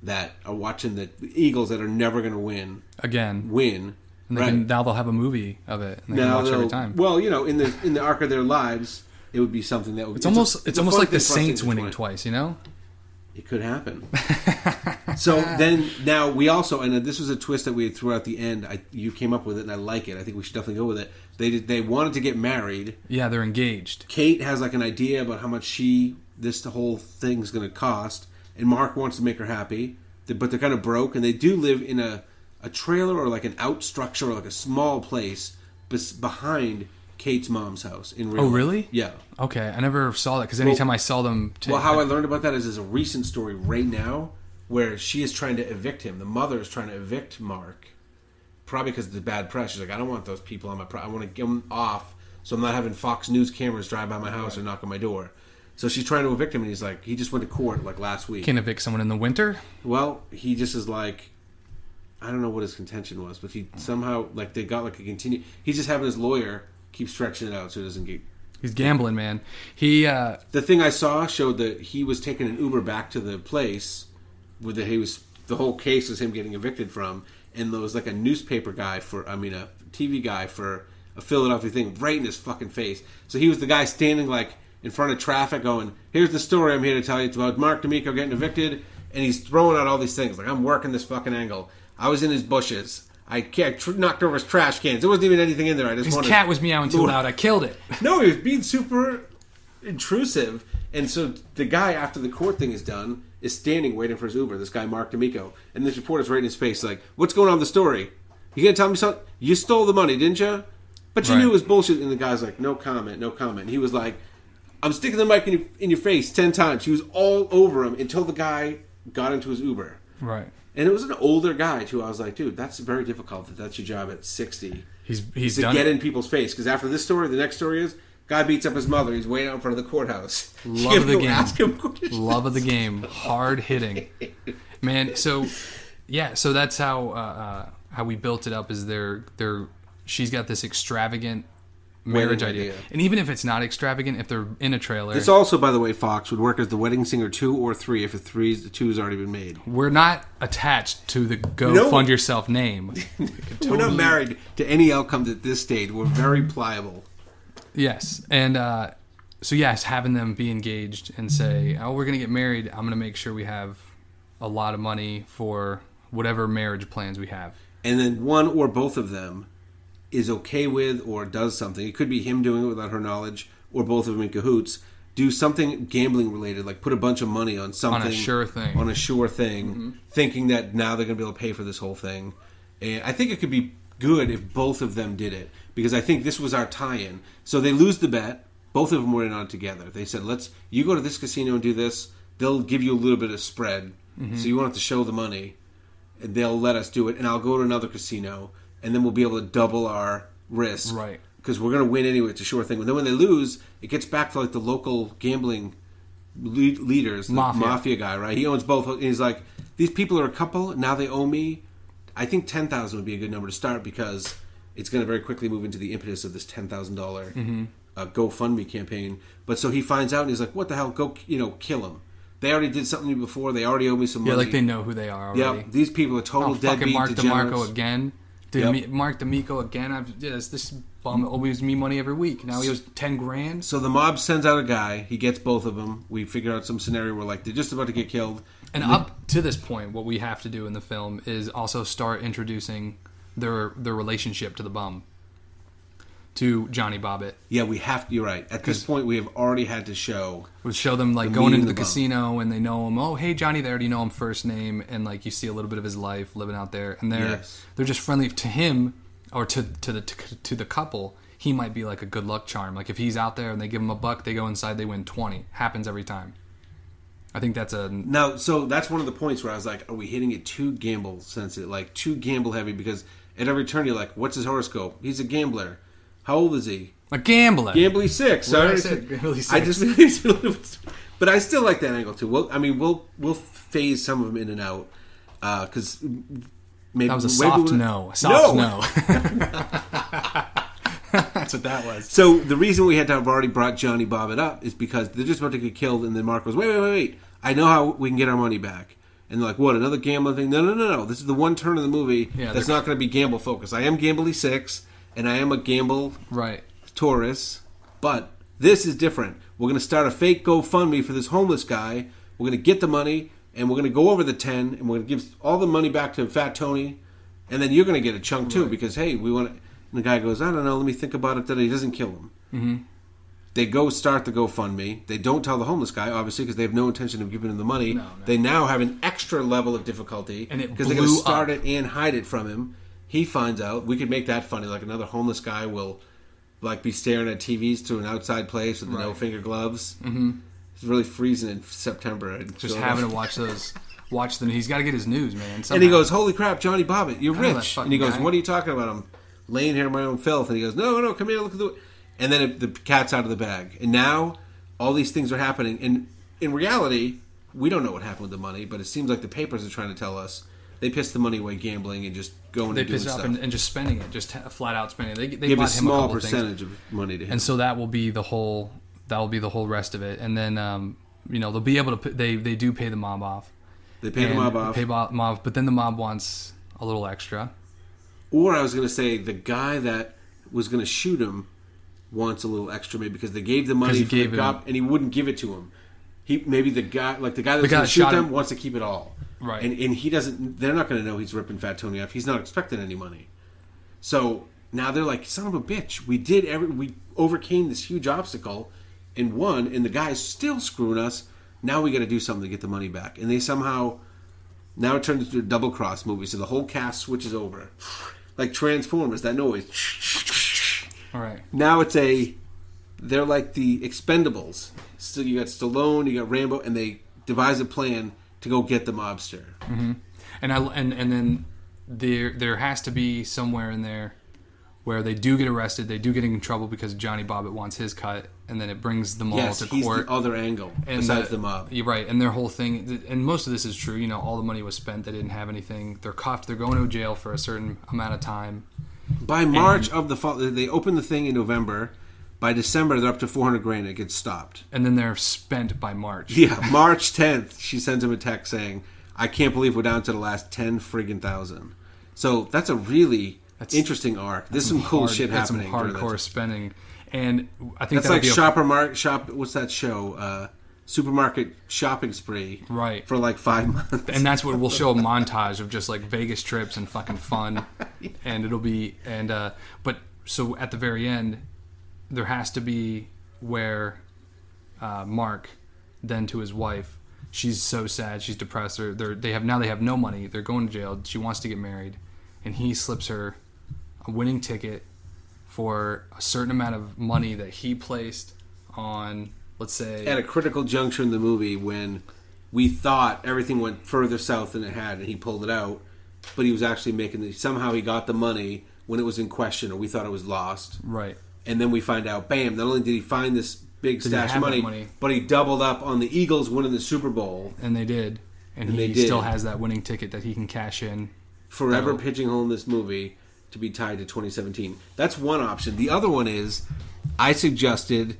that are watching the Eagles that are never going to win again, win. And they right? can, now they'll have a movie of it. And they now can watch every time. Well, you know, in the in the arc of their lives, it would be something that would. It's, it's almost a, it's, it's almost like the Saints winning twice. You know, it could happen. So then now we also, and this was a twist that we threw out the end. I, you came up with it, and I like it. I think we should definitely go with it. They did, they wanted to get married. Yeah, they're engaged. Kate has like an idea about how much she. This the whole thing's going to cost, and Mark wants to make her happy, but they're kind of broke, and they do live in a, a trailer or like an out structure or like a small place behind Kate's mom's house in real life. Oh, really? Yeah. Okay, I never saw that because anytime well, I saw them... T- well, how I learned about that is there's a recent story right now where she is trying to evict him. The mother is trying to evict Mark, probably because of the bad press. She's like, I don't want those people on my... Pro- I want to get them off so I'm not having Fox News cameras drive by my house right. or knock on my door. So she's trying to evict him, and he's like, he just went to court like last week. Can't evict someone in the winter? Well, he just is like, I don't know what his contention was, but he somehow, like, they got like a continue. He's just having his lawyer keep stretching it out so it doesn't get. He's gambling, man. He. Uh... The thing I saw showed that he was taking an Uber back to the place where the, he was, the whole case was him getting evicted from, and there was like a newspaper guy for, I mean, a T V guy for a Philadelphia thing right in his fucking face. So he was the guy standing like, in front of traffic going, here's the story I'm here to tell you. It's about Mark D'Amico getting evicted, and he's throwing out all these things. Like, I'm working this fucking angle. I was in his bushes. I tr- knocked over his trash cans. There wasn't even anything in there. I just his wanted... cat was meowing too loud. I killed it. No, he was being super intrusive. And so the guy, after the court thing is done, is standing waiting for his Uber, this guy Mark D'Amico. And this reporter's right in his face like, what's going on with the story? You going to tell me something? You stole the money, didn't you? But you right. knew it was bullshit. And the guy's like, no comment, no comment. And he was like... I'm sticking the mic in your, in your face ten times. He was all over him until the guy got into his Uber. Right. And it was an older guy, too. I was like, dude, that's very difficult that that's your job at sixty. He's he's to done get it. in people's face. Because after this story, the next story is, guy beats up his mother. He's way out in front of the courthouse. Love of the game. Ask him Love of the game. Hard hitting. Man, so, yeah, so that's how uh, uh, how we built it up is they're, they're, she's got this extravagant marriage idea. idea. And even if it's not extravagant, if they're in a trailer... This also, by the way, Fox, would work as the Wedding Singer two or three if the two's already been made. We're not attached to the Go no. Fund Yourself name. Totally... We're not married to any outcomes at this stage. We're very pliable. Yes. And uh, so, yes, having them be engaged and say, oh, we're going to get married. I'm going to make sure we have a lot of money for whatever marriage plans we have. And then one or both of them is okay with or does something. It could be him doing it without her knowledge or both of them in cahoots. Do something gambling related, like put a bunch of money on something. On a sure thing. On a sure thing, mm-hmm. thinking that now they're going to be able to pay for this whole thing. And I think it could be good if both of them did it because I think this was our tie-in. So they lose the bet. Both of them were in on it together. They said, let's you go to this casino and do this. They'll give you a little bit of spread. Mm-hmm. So you won't have to show the money. And they'll let us do it. And I'll go to another casino. And then we'll be able to double our risk. Right. Because we're going to win anyway. It's a sure thing. And then when they lose, it gets back to like the local gambling lead- leaders. The mafia. mafia guy, right? He owns both. And he's like, these people are a couple. Now they owe me. I think ten thousand dollars would be a good number to start because it's going to very quickly move into the impetus of this ten thousand dollars mm-hmm. uh, GoFundMe campaign. But so he finds out and he's like, what the hell? Go, you know, kill him. They already did something to me before. They already owe me some money. Yeah, like they know who they are already. Yeah, these people are total oh, deadbeat Mark degenerates. DeMarco again. Dude, yep. Mark D'Amico again. I've, yeah, this, this bum owes me money every week. Now he owes ten grand. So the mob sends out a guy. He gets both of them. We figure out some scenario where like they're just about to get killed. And, and up they... to this point, what we have to do in the film is also start introducing their their relationship to the bum, to Johnny Bobbitt. Yeah, we have to. You're right. At this point, we have already had to show. We show them like the going into the, the casino and they know him. Oh, hey, Johnny, they already know him first name. And like you see a little bit of his life living out there. And they're yes. they're just friendly to him or to, to the to, to the couple. He might be like a good luck charm. Like if he's out there and they give him a buck, they go inside, they win twenty. Happens every time. I think that's a... Now, so that's one of the points where I was like, are we hitting it too gamble sensitive? Like too gamble heavy because at every turn you're like, what's his horoscope? He's a gambler. How old is he? A gambler. Gambly six. What I, I said, Gambly six. I just, but I still like that angle too. We'll, I mean, we'll we'll phase some of them in and out because uh, maybe that was a soft we'll, no, a soft no. no. That's what that was. So the reason we had to have already brought Johnny Bobbitt up is because they're just about to get killed, and then Mark goes, "Wait, wait, wait, wait! I know how we can get our money back." And they're like, what, another gambling thing? No, no, no, no. This is the one turn of the movie yeah, that's not going to be gamble focused. I am Gambly six. And I am a gamble right. Taurus, but this is different. We're going to start a fake GoFundMe for this homeless guy. We're going to get the money, and we're going to go over the ten, and we're going to give all the money back to Fat Tony, and then you're going to get a chunk too right. because, hey, we want to... And the guy goes, I don't know, let me think about it. That he doesn't kill him. Mm-hmm. They go start the GoFundMe. They don't tell the homeless guy, obviously, because they have no intention of giving him the money. No, no. They now have an extra level of difficulty because they're going to start up. it and hide it from him. He finds out. We could make that funny. Like another homeless guy will, like, be staring at T Vs through an outside place with right. no finger gloves. Mm-hmm. It's really freezing in September. Just July. having to watch those, watch them. He's got to get his news, man. Somehow. And he goes, "Holy crap, Johnny Bobbitt, you're rich." And he goes, guy. "What are you talking about? I'm laying here in my own filth." And he goes, "No, no, come here, look at the." And then it, the cat's out of the bag. And now all these things are happening. And in reality, we don't know what happened with the money, but it seems like the papers are trying to tell us. They piss the money away gambling and just going they and doing stuff. They piss up and, and just spending it, just flat out spending it. They, they give a small him a percentage of, of money to him, and so that will be the whole. That will be the whole rest of it, and then um, you know they'll be able to. They they do pay the mob off. They pay the mob off. Pay mob, but then the mob wants a little extra. Or I was going to say the guy that was going to shoot him wants a little extra, maybe because they gave the money to the cop and he wouldn't give it to him. He maybe the guy like the guy that's going to shoot them him. wants to keep it all. Right. And and he doesn't they're not gonna know he's ripping Fat Tony off. He's not expecting any money. So now they're like, son of a bitch, we did every we overcame this huge obstacle and won, and the guy's still screwing us. Now we gotta do something to get the money back. And they somehow now it turns into a double cross movie, so the whole cast switches over. Like Transformers, that noise. All right. Now it's a they're like the Expendables. So you got Stallone, you got Rambo, and they devise a plan to go get the mobster. Mm-hmm. And I and and then there there has to be somewhere in there where they do get arrested, they do get in trouble because Johnny Bobbitt wants his cut, and then it brings them all yes, to court. Yes, he's the other angle and besides the, the mob. You're right, and their whole thing, and most of this is true, you know, all the money was spent, they didn't have anything, they're cuffed, they're going to jail for a certain amount of time. By March and, of the fall, they open the thing in November, by December they're up to four hundred grand, it gets stopped. And then they're spent by March. Yeah, March tenth, she sends him a text saying, I can't believe we're down to the last ten friggin' thousand. So that's a really... That's, interesting arc. There's some, some cool hard, shit happening. Some hardcore spending, and I think that's like be a shopper market shop. What's that show? Uh, supermarket shopping spree, right? For like five months, and that's what we'll show a montage of just like Vegas trips and fucking fun, yeah. and it'll be and uh, but so at the very end, there has to be where uh, Mark then to his wife. She's so sad. She's depressed. They're, they're they have now they have no money. They're going to jail. She wants to get married, and he slips her a winning ticket for a certain amount of money that he placed on, let's say... At a critical juncture in the movie when we thought everything went further south than it had and he pulled it out, but he was actually making... The, somehow he got the money when it was in question or we thought it was lost. Right. And then we find out, bam, not only did he find this big did stash of money, money, but he doubled up on the Eagles winning the Super Bowl. And they did. And, and he they did. still has that winning ticket that he can cash in. Forever pigeonholing this movie to be tied to twenty seventeen. That's one option. The other one is, I suggested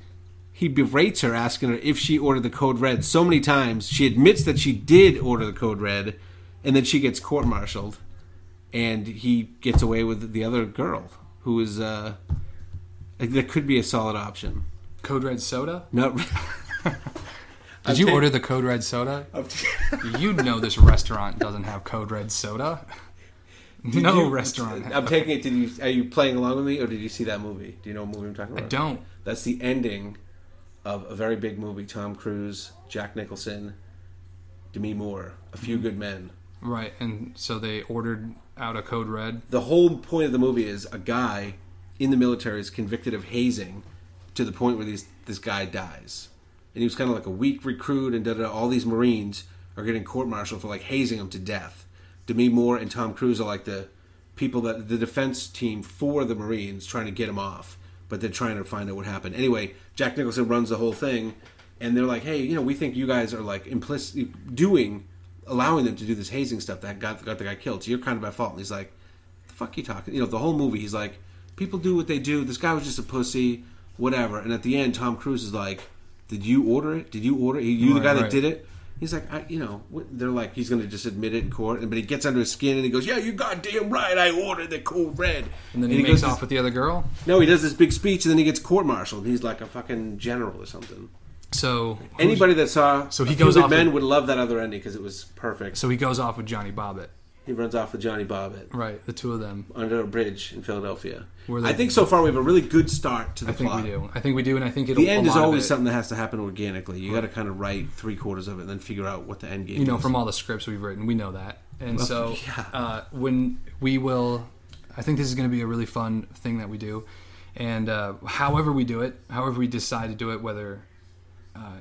he berates her, asking her if she ordered the Code Red so many times. She admits that she did order the Code Red, and then she gets court-martialed, and he gets away with the other girl, who is, uh, that could be a solid option. Code Red soda? No. Did I'll you take... order the Code Red soda? T- you know this restaurant doesn't have Code Red soda. Did no you, restaurant. I'm taking it. Did you? Are you playing along with me, or did you see that movie? Do you know what movie I'm talking about? I don't. That's the ending of a very big movie. Tom Cruise, Jack Nicholson, Demi Moore, A Few mm-hmm. Good Men. Right, and so they ordered out a Code Red. The whole point of the movie is a guy in the military is convicted of hazing to the point where these this guy dies, and he was kind of like a weak recruit, and da da. All these Marines are getting court-martialed for like hazing him to death. Demi Moore and Tom Cruise are like the people that the defense team for the Marines trying to get him off, but they're trying to find out what happened. Anyway, Jack Nicholson runs the whole thing, and they're like, "Hey, you know, we think you guys are like implicitly doing, allowing them to do this hazing stuff that got got the guy killed. So you're kind of at fault." And he's like, "The fuck you talking?" You know, the whole movie, he's like, "People do what they do. This guy was just a pussy, whatever." And at the end, Tom Cruise is like, "Did you order it? Did you order it? Are you right, the guy right. that did it?" He's like, I, you know, they're like, he's going to just admit it in court. But he gets under his skin and he goes, yeah, you goddamn right, I ordered the Code Red. And then he, and he makes goes off this, with the other girl? No, he does this big speech and then he gets court-martialed. He's like a fucking general or something. So anybody that saw so he goes off Men with, would love that other ending because it was perfect. So he goes off with Johnny Bobbitt. He runs off with Johnny Bobbitt. Right, the two of them. Under a bridge in Philadelphia. They, I think so far we have a really good start to the plot. I think plot. we do. I think we do, and I think it'll The end is always something that has to happen organically. You right. got to kind of write three quarters of it and then figure out what the end game is. You know, is. From all the scripts we've written, we know that. And well, so yeah. uh, when we will... I think this is going to be a really fun thing that we do. And uh, however we do it, however we decide to do it, whether... Uh,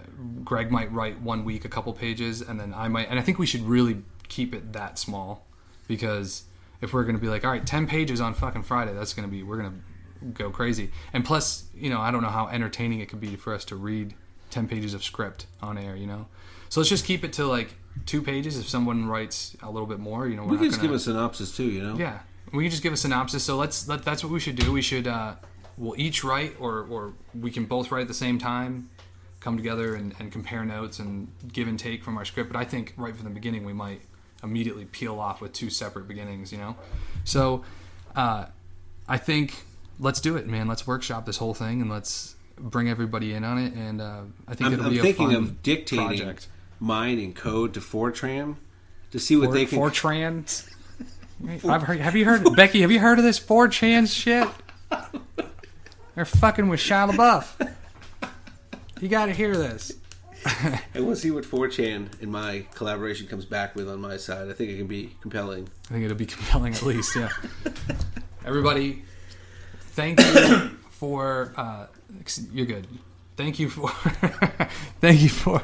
Greg might write one week a couple pages, and then I might... And I think we should really keep it that small. Because if we're going to be like, all right, ten pages on fucking Friday, that's going to be, we're going to go crazy. And plus, you know, I don't know how entertaining it could be for us to read ten pages of script on air, you know? So let's just keep it to like two pages. If someone writes a little bit more, you know, we're we not going to... We can just give a synopsis too, you know? Yeah. We can just give a synopsis. So let's, let, that's what we should do. We should, uh, we'll each write or, or we can both write at the same time, come together and, and compare notes and give and take from our script. But I think right from the beginning we might... immediately peel off with two separate beginnings, you know? So uh, I think let's do it, man. Let's workshop this whole thing and let's bring everybody in on it. And uh, I think I'm, it'll I'm be a fun project. I'm thinking of dictating mine in code to four chan to see what four, they can... four chan? I've heard, have you heard... Becky, have you heard of this four chan shit? They're fucking with Shia LaBeouf. You gotta hear this. And we'll see what four chan and my collaboration comes back with on my side. I think it can be compelling. I think it'll be compelling at least, yeah. Everybody, thank you for... Uh, you're good. Thank you for... Thank you for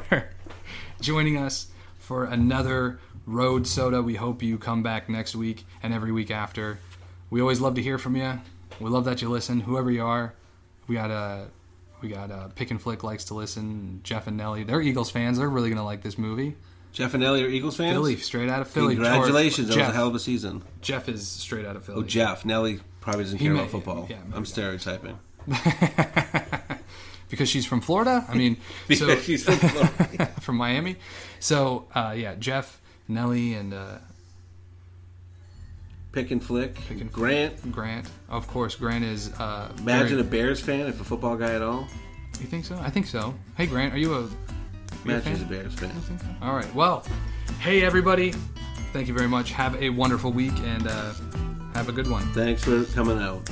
joining us for another Road Soda. We hope you come back next week and every week after. We always love to hear from you. We love that you listen, whoever you are. We got a we got a Pick and Flick likes to listen. Jeff and Nelly, they're Eagles fans. They're really gonna like this movie. Jeff and Nelly are Eagles fans. Philly, straight out of Philly. Congratulations, George. That Jeff, was a hell of a season. Jeff is straight out of Philly. Oh, Jeff. Nelly probably doesn't he care may, about football. Yeah, I'm stereotyping. Because she's from Florida. I mean, because so, she's from Florida, from Miami. So uh, yeah, Jeff, Nelly, and uh, Pick and Flick. Pick and Grant. Flick. Grant, of course. Grant is. Uh, Imagine very... a Bears fan, if a football guy at all. You think so? I think so. Hey, Grant, are you a? Imagine a Bears fan. I think so. All right. Well, hey everybody, thank you very much. Have a wonderful week and uh, have a good one. Thanks for coming out.